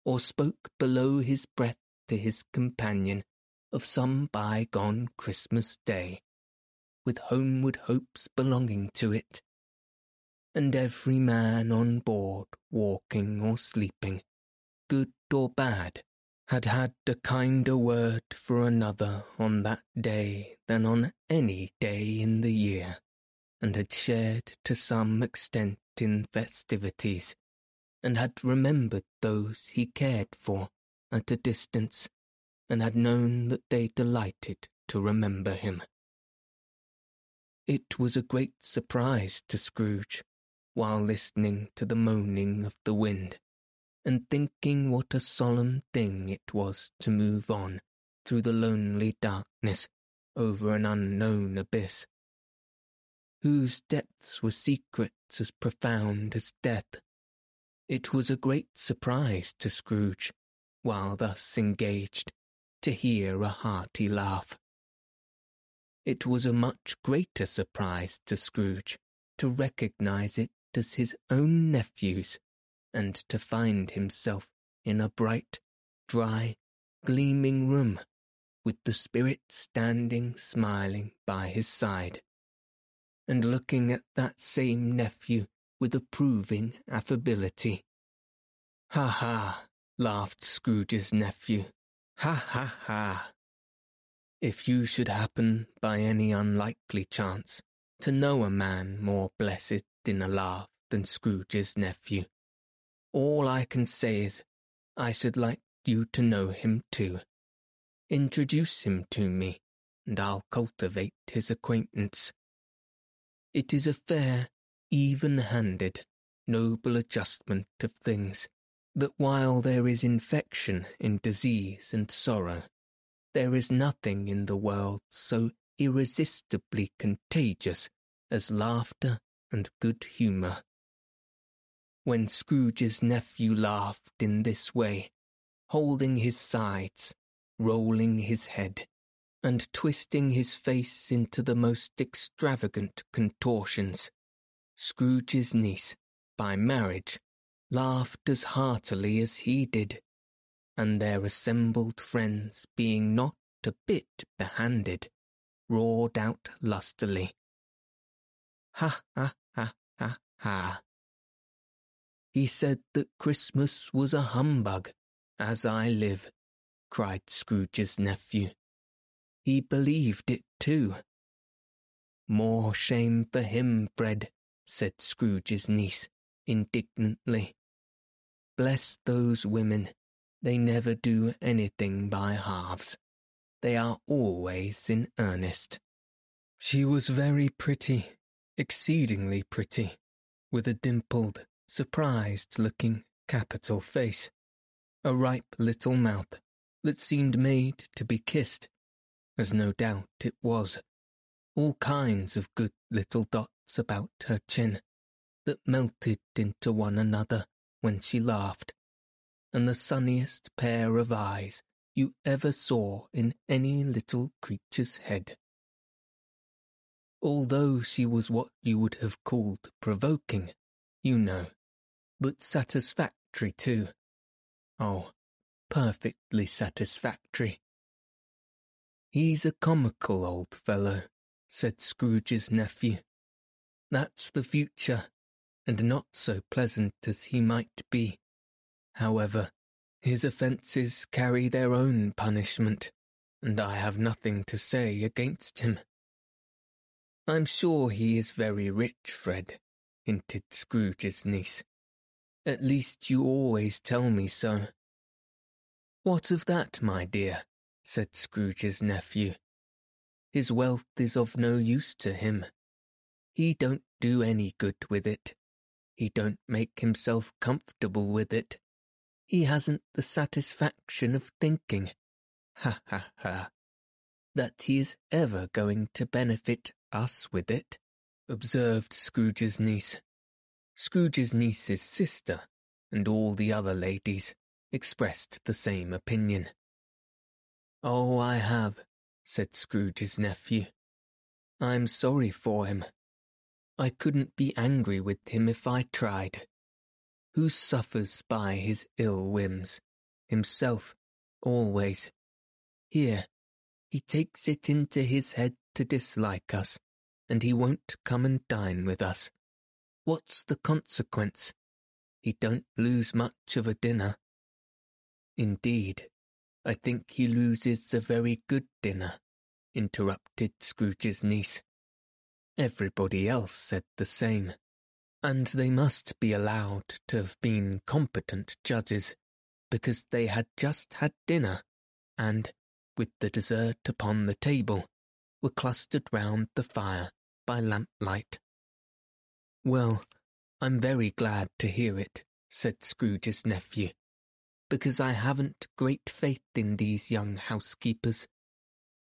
or spoke below his breath to his companion of some bygone Christmas day, with homeward hopes belonging to it, and every man on board, walking or sleeping, good or bad, had had a kinder word for another on that day than on any day in the year, and had shared to some extent in festivities, and had remembered those he cared for at a distance, and had known that they delighted to remember him. It was a great surprise to Scrooge, while listening to the moaning of the wind, and thinking what a solemn thing it was to move on through the lonely darkness over an unknown abyss, whose depths were secrets as profound as death. It was a great surprise to Scrooge, while thus engaged, to hear a hearty laugh. It was a much greater surprise to Scrooge to recognize it as his own nephew's, and to find himself in a bright, dry, gleaming room, with the spirit standing smiling by his side, and looking at that same nephew with approving affability. "Ha ha!" laughed Scrooge's nephew. "Ha ha ha! If you should happen, by any unlikely chance, to know a man more blessed in a laugh than Scrooge's nephew, all I can say is, I should like you to know him too. Introduce him to me, and I'll cultivate his acquaintance. It is a fair, even-handed, noble adjustment of things, that while there is infection in disease and sorrow, there is nothing in the world so irresistibly contagious as laughter and good humour." When Scrooge's nephew laughed in this way, holding his sides, rolling his head, and twisting his face into the most extravagant contortions, Scrooge's niece, by marriage, laughed as heartily as he did, and their assembled friends, being not a bit behanded, roared out lustily, "Ha ha ha ha ha!" "He said that Christmas was a humbug, as I live," cried Scrooge's nephew. "He believed it too." "More shame for him, Fred," said Scrooge's niece, indignantly. "Bless those women, they never do anything by halves. They are always in earnest." She was very pretty, exceedingly pretty, with a dimpled, surprised-looking, capital face, a ripe little mouth that seemed made to be kissed, as no doubt it was, all kinds of good little dots about her chin that melted into one another when she laughed, and the sunniest pair of eyes you ever saw in any little creature's head. Although she was what you would have called provoking, you know, but satisfactory too. Oh, perfectly satisfactory. "He's a comical old fellow," said Scrooge's nephew. "That's the future, and not so pleasant as he might be. However, his offences carry their own punishment, and I have nothing to say against him." "I'm sure he is very rich, Fred," hinted Scrooge's niece. "At least you always tell me so." "What of that, my dear?" said Scrooge's nephew. "His wealth is of no use to him. He don't do any good with it. He don't make himself comfortable with it. He hasn't the satisfaction of thinking, ha ha ha, that he is ever going to benefit us with it," observed Scrooge's niece. Scrooge's niece's sister, and all the other ladies, expressed the same opinion. "Oh, I have," said Scrooge's nephew. "I'm sorry for him. I couldn't be angry with him if I tried. Who suffers by his ill whims? Himself, always. Here, he takes it into his head to dislike us, and he won't come and dine with us. What's the consequence? He don't lose much of a dinner. Indeed, I think he loses a very good dinner," interrupted Scrooge's niece. Everybody else said the same, and they must be allowed to have been competent judges, because they had just had dinner, and, with the dessert upon the table, were clustered round the fire by lamplight. "Well, I'm very glad to hear it," said Scrooge's nephew, "because I haven't great faith in these young housekeepers.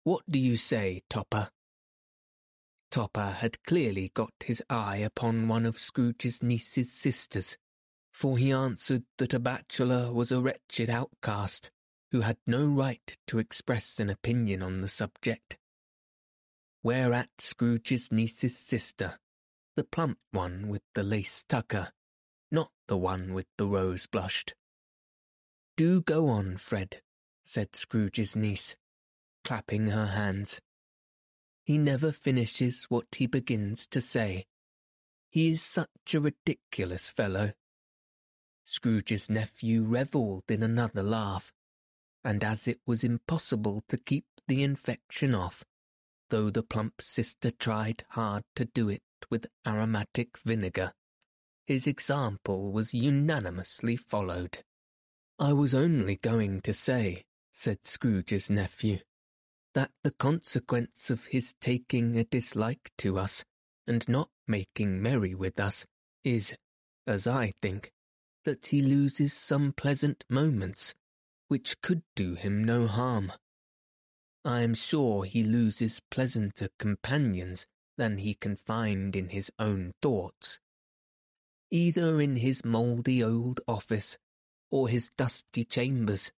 What do you say, Topper?" Topper had clearly got his eye upon one of Scrooge's niece's sisters, for he answered that a bachelor was a wretched outcast who had no right to express an opinion on the subject. Whereat Scrooge's niece's sister, the plump one with the lace tucker, not the one with the rose blushed. "Do go on, Fred," said Scrooge's niece, clapping her hands. "He never finishes what he begins to say. He is such a ridiculous fellow." Scrooge's nephew revelled in another laugh, and as it was impossible to keep the infection off, though the plump sister tried hard to do it with aromatic vinegar, his example was unanimously followed. "I was only going to say," said Scrooge's nephew, "that the consequence of his taking a dislike to us and not making merry with us is, as I think, that he loses some pleasant moments, which could do him no harm. I am sure he loses pleasanter companions than he can find in his own thoughts, either in his mouldy old office or his dusty chambers.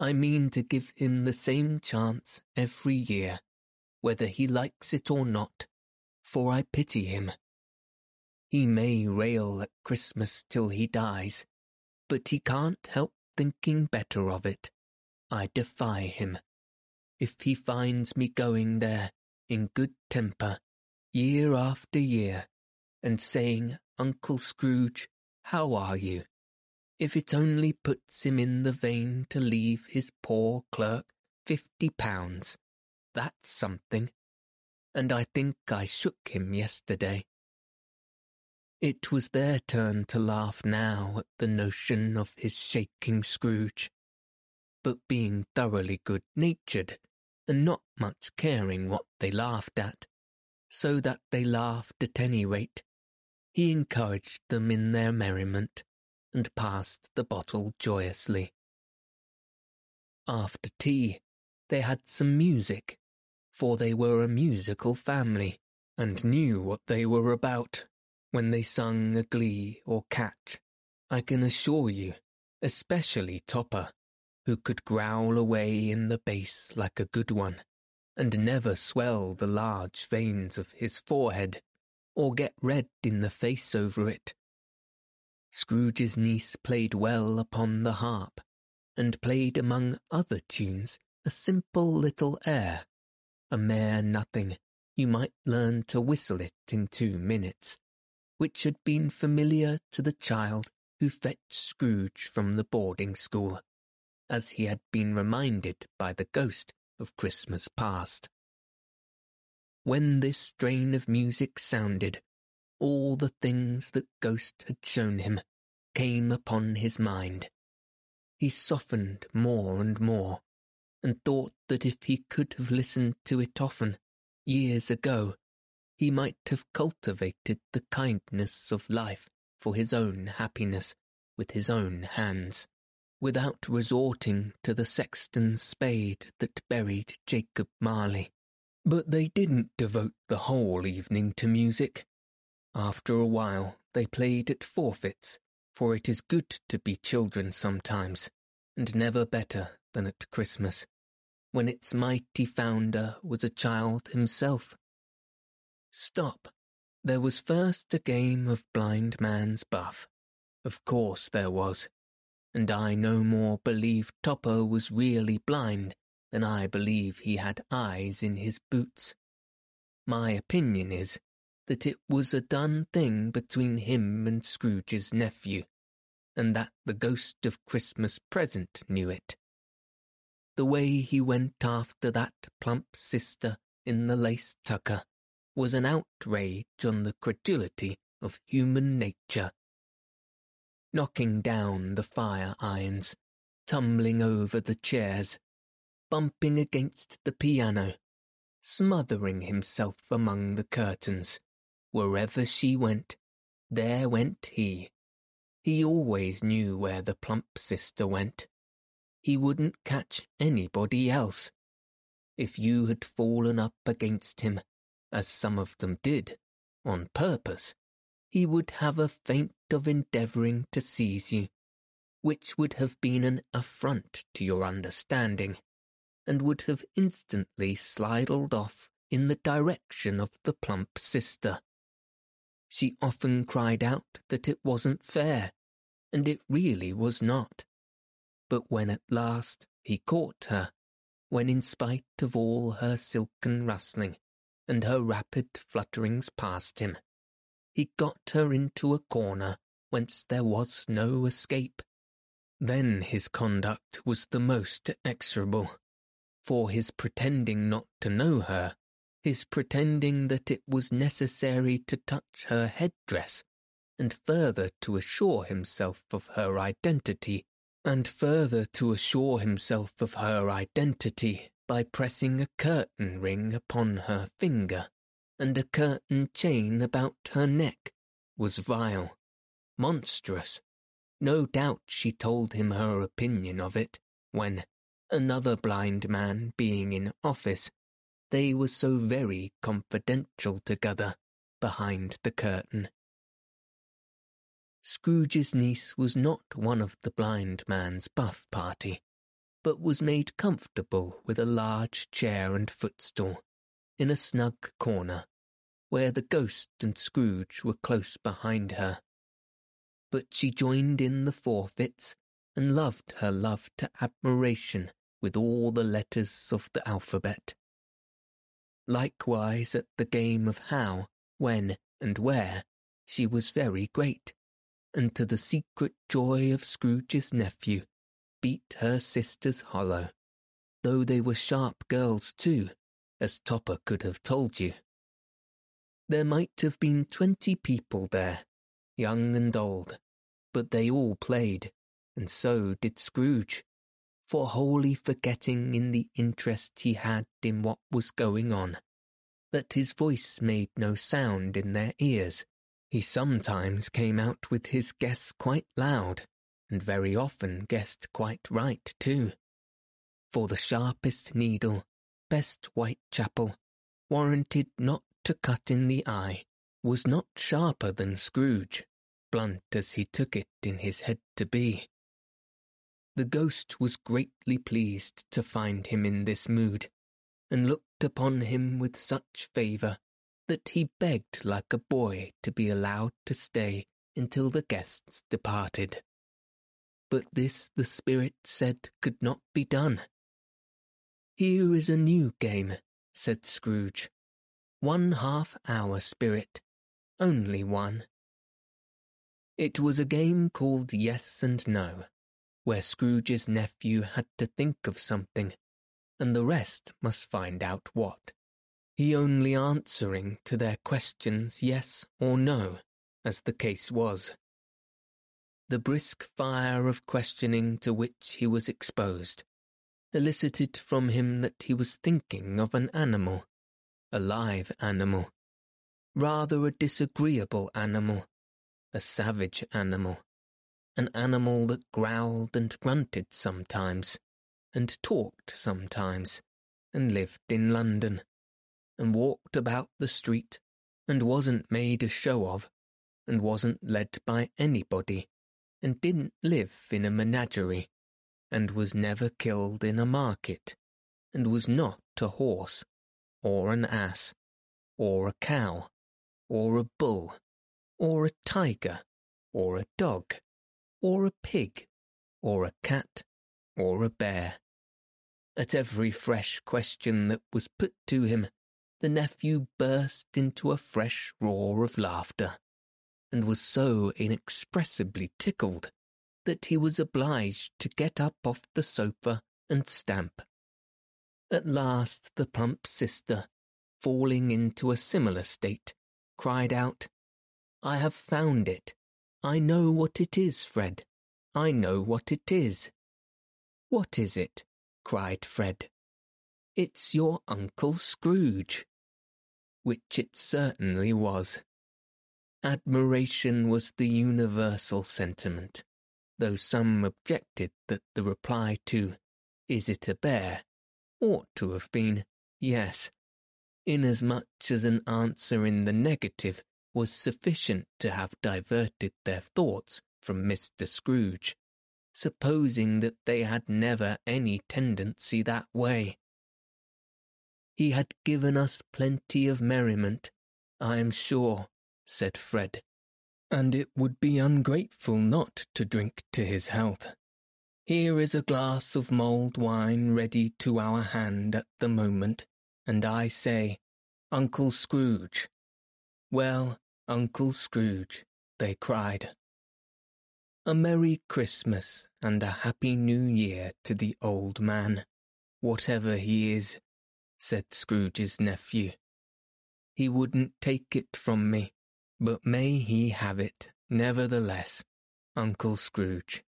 I mean to give him the same chance every year, whether he likes it or not, for I pity him. He may rail at Christmas till he dies, but he can't help thinking better of it. I defy him. If he finds me going there in good temper, year after year, and saying, 'Uncle Scrooge, how are you?' if it only puts him in the vein to leave his poor clerk £50, that's something, and I think I shook him yesterday." It was their turn to laugh now at the notion of his shaking Scrooge, but being thoroughly good-natured, and not much caring what they laughed at, so that they laughed at any rate, he encouraged them in their merriment, and passed the bottle joyously. After tea, they had some music, for they were a musical family, and knew what they were about when they sung a glee or catch, I can assure you, especially Topper, who could growl away in the bass like a good one, and never swell the large veins of his forehead, or get red in the face over it. Scrooge's niece played well upon the harp, and played among other tunes a simple little air, a mere nothing, you might learn to whistle it in 2 minutes, which had been familiar to the child who fetched Scrooge from the boarding school, as he had been reminded by the ghost of Christmas past. When this strain of music sounded, all the things that Ghost had shown him came upon his mind. He softened more and more, and thought that if he could have listened to it often, years ago, he might have cultivated the kindness of life for his own happiness with his own hands, without resorting to the sexton's spade that buried Jacob Marley. But they didn't devote the whole evening to music. After a while they played at forfeits, for it is good to be children sometimes, and never better than at Christmas, when its mighty founder was a child himself. Stop! There was first a game of blind man's buff. Of course there was, and I no more believe Topper was really blind than I believe he had eyes in his boots. My opinion is that it was a done thing between him and Scrooge's nephew, and that the Ghost of Christmas Present knew it. The way he went after that plump sister in the lace tucker was an outrage on the credulity of human nature. Knocking down the fire irons, tumbling over the chairs, bumping against the piano, smothering himself among the curtains, wherever she went, there went he. He always knew where the plump sister went. He wouldn't catch anybody else. If you had fallen up against him, as some of them did, on purpose, he would have a feint of endeavouring to seize you, which would have been an affront to your understanding, and would have instantly slidled off in the direction of the plump sister. She often cried out that it wasn't fair, and it really was not. But when at last he caught her, when in spite of all her silken rustling and her rapid flutterings past him, he got her into a corner whence there was no escape, then his conduct was the most execrable, for his pretending not to know her, his pretending that it was necessary to touch her headdress, and further to assure himself of her identity, by pressing a curtain ring upon her finger and a curtain chain about her neck, was vile, monstrous. No doubt she told him her opinion of it when, another blind man being in office, they were so very confidential together behind the curtain. Scrooge's niece was not one of the blind man's buff party, but was made comfortable with a large chair and footstool, in a snug corner, where the Ghost and Scrooge were close behind her. But she joined in the forfeits, and loved her love to admiration with all the letters of the alphabet. Likewise at the game of how, when, and where, she was very great, and to the secret joy of Scrooge's nephew, beat her sisters hollow, though they were sharp girls too, as Topper could have told you. There might have been 20 people there, young and old, but they all played, and so did Scrooge, for wholly forgetting in the interest he had in what was going on, that his voice made no sound in their ears. He sometimes came out with his guess quite loud, and very often guessed quite right too. For the sharpest needle, best Whitechapel, warranted not to cut in the eye, was not sharper than Scrooge, blunt as he took it in his head to be. The Ghost was greatly pleased to find him in this mood, and looked upon him with such favour that he begged like a boy to be allowed to stay until the guests departed. But this the spirit said could not be done. "Here is a new game," said Scrooge. "1/2 hour, spirit. Only one." It was a game called Yes and No, where Scrooge's nephew had to think of something, and the rest must find out what, he only answering to their questions yes or no, as the case was. The brisk fire of questioning to which he was exposed elicited from him that he was thinking of an animal, a live animal, rather a disagreeable animal, a savage animal, an animal that growled and grunted sometimes, and talked sometimes, and lived in London, and walked about the street, and wasn't made a show of, and wasn't led by anybody, and didn't live in a menagerie, and was never killed in a market, and was not a horse, or an ass, or a cow, or a bull, or a tiger, or a dog, or a pig, or a cat, or a bear. At every fresh question that was put to him, the nephew burst into a fresh roar of laughter, and was so inexpressibly tickled that he was obliged to get up off the sofa and stamp. At last the plump sister, falling into a similar state, cried out, "I have found it. I know what it is, Fred. I know what it is." "What is it?" cried Fred. "It's your Uncle Scrooge." Which it certainly was. Admiration was the universal sentiment, though some objected that the reply to, "Is it a bear?" ought to have been, "Yes," inasmuch as an answer in the negative was sufficient to have diverted their thoughts from Mr. Scrooge, supposing that they had never any tendency that way. "He had given us plenty of merriment, I am sure," said Fred, "and it would be ungrateful not to drink to his health. Here is a glass of mulled wine ready to our hand at the moment, and I say, Uncle Scrooge." "Well, Uncle Scrooge," they cried. A Merry Christmas and a Happy New Year to the old man, whatever he is, said Scrooge's nephew. "He wouldn't take it from me, but may he have it, nevertheless, Uncle Scrooge."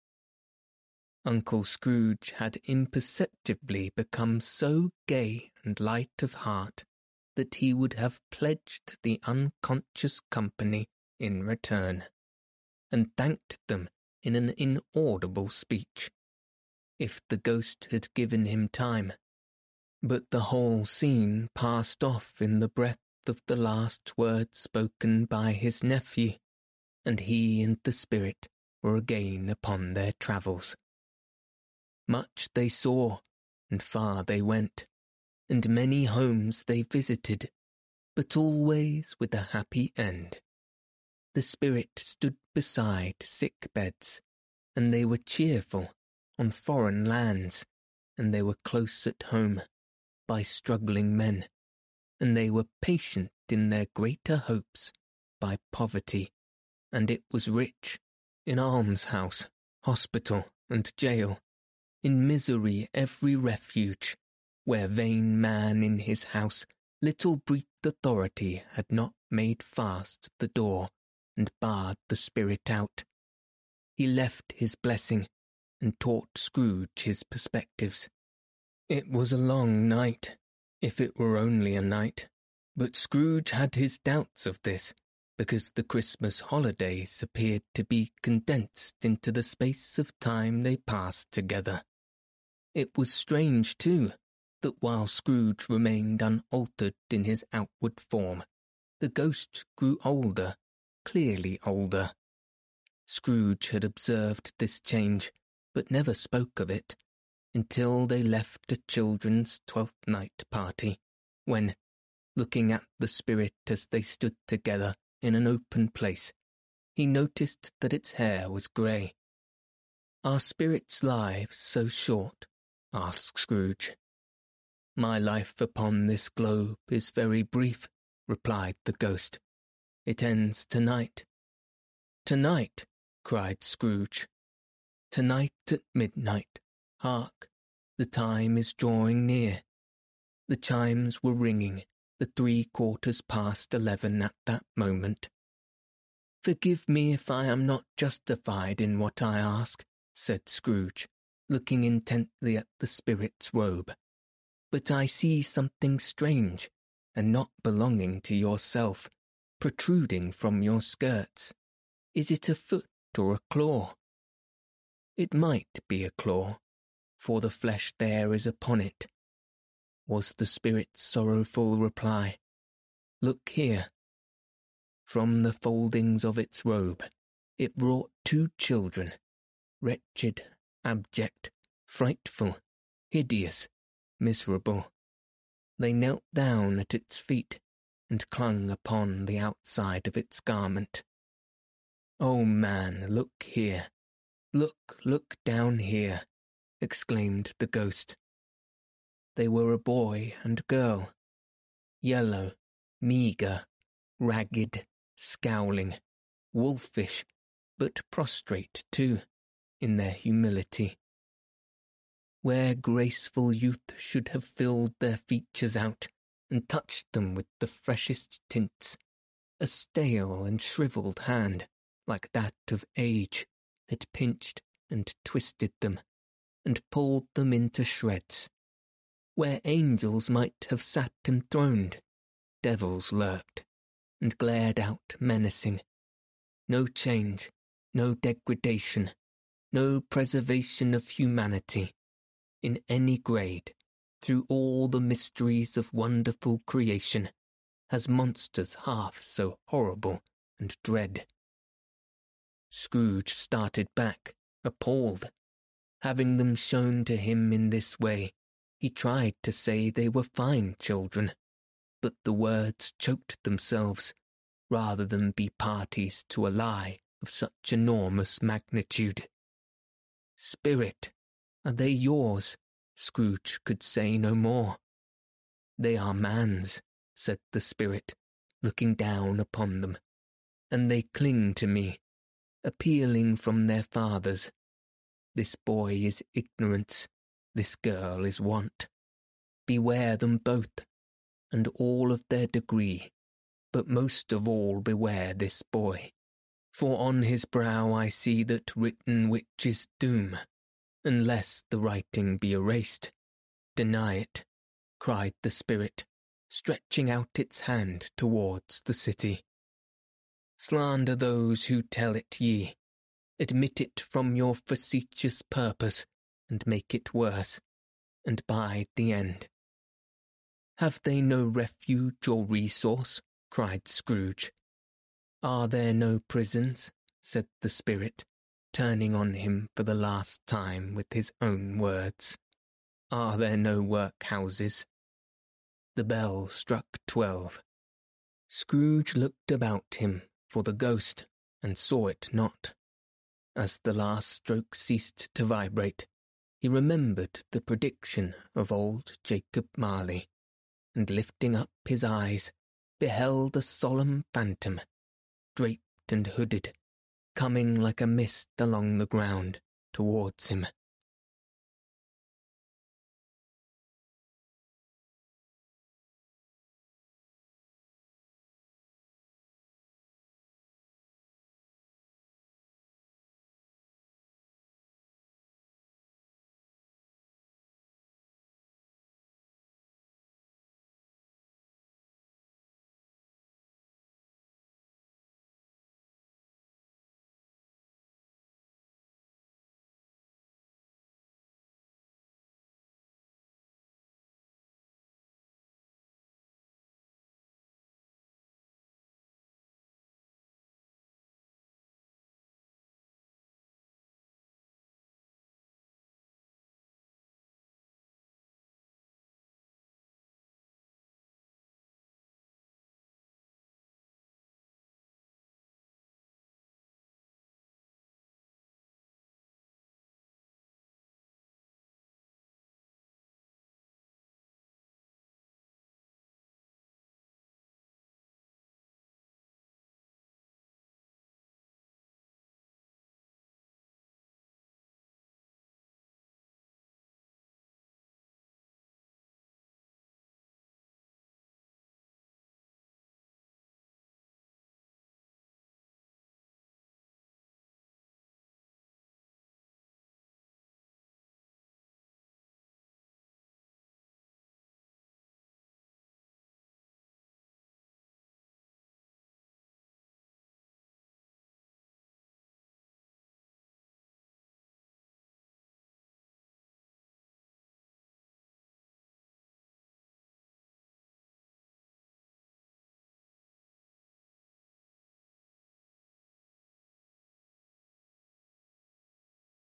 Uncle Scrooge had imperceptibly become so gay and light of heart that he would have pledged the unconscious company in return, and thanked them in an inaudible speech, if the ghost had given him time. But the whole scene passed off in the breath of the last word spoken by his nephew, and he and the spirit were again upon their travels. Much they saw, and far they went, and many homes they visited, but always with a happy end. The spirit stood beside sick beds, and they were cheerful on foreign lands, and they were close at home by struggling men, and they were patient in their greater hopes by poverty, and it was rich in almshouse, hospital, and jail, in misery every refuge, where vain man in his house little breathed authority had not made fast the door and barred the spirit out. He left his blessing and taught Scrooge his perspectives. It was a long night, if it were only a night, but Scrooge had his doubts of this, because the Christmas holidays appeared to be condensed into the space of time they passed together. It was strange, too, that while Scrooge remained unaltered in his outward form, the ghost grew older, clearly older. Scrooge had observed this change, but never spoke of it, until they left a children's Twelfth Night party, when, looking at the spirit as they stood together in an open place, he noticed that its hair was grey. "Are spirits' lives so short?" asked Scrooge. "My life upon this globe is very brief," replied the ghost. "It ends tonight." "Tonight!" cried Scrooge. "Tonight at midnight. Hark, the time is drawing near." The chimes were ringing, the 11:15 at that moment. "Forgive me if I am not justified in what I ask," said Scrooge, looking intently at the spirit's robe. "But I see something strange, and not belonging to yourself, protruding from your skirts. Is it a foot or a claw?" "It might be a claw, for the flesh there is upon it," was the spirit's sorrowful reply. "Look here." From the foldings of its robe, It brought two children, wretched, abject, frightful, hideous, miserable. They knelt down at its feet and clung upon the outside of its garment. "Oh, man, look here! Look, look down here!" exclaimed the ghost. They were a boy and girl, yellow, meagre, ragged, scowling, wolfish, but prostrate too, in their humility. Where graceful youth should have filled their features out and touched them with the freshest tints, a stale and shrivelled hand, like that of age, had pinched and twisted them, and pulled them into shreds. Where angels might have sat enthroned, devils lurked, and glared out menacing. No change, no degradation, no preservation of humanity, in any grade, through all the mysteries of wonderful creation, has monsters half so horrible and dread. Scrooge started back, appalled. Having them shown to him in this way, he tried to say they were fine children, but the words choked themselves, rather than be parties to a lie of such enormous magnitude. "Spirit, are they yours?" Scrooge could say no more. "They are man's," said the spirit, looking down upon them, "and they cling to me, appealing from their fathers. This boy is ignorance, this girl is want. Beware them both, and all of their degree, but most of all beware this boy, for on his brow I see that written which is doom, unless the writing be erased. Deny it," cried the spirit, stretching out its hand towards the city. "Slander those who tell it ye. Admit it from your facetious purpose, and make it worse, and bide the end." "Have they no refuge or resource?" cried Scrooge. "Are there no prisons?" said the spirit, turning on him for the last time with his own words. "Are there no workhouses?" The bell struck 12. Scrooge looked about him for the ghost, and saw it not. As the last stroke ceased to vibrate, he remembered the prediction of old Jacob Marley, and lifting up his eyes, beheld a solemn phantom, draped and hooded, coming like a mist along the ground towards him.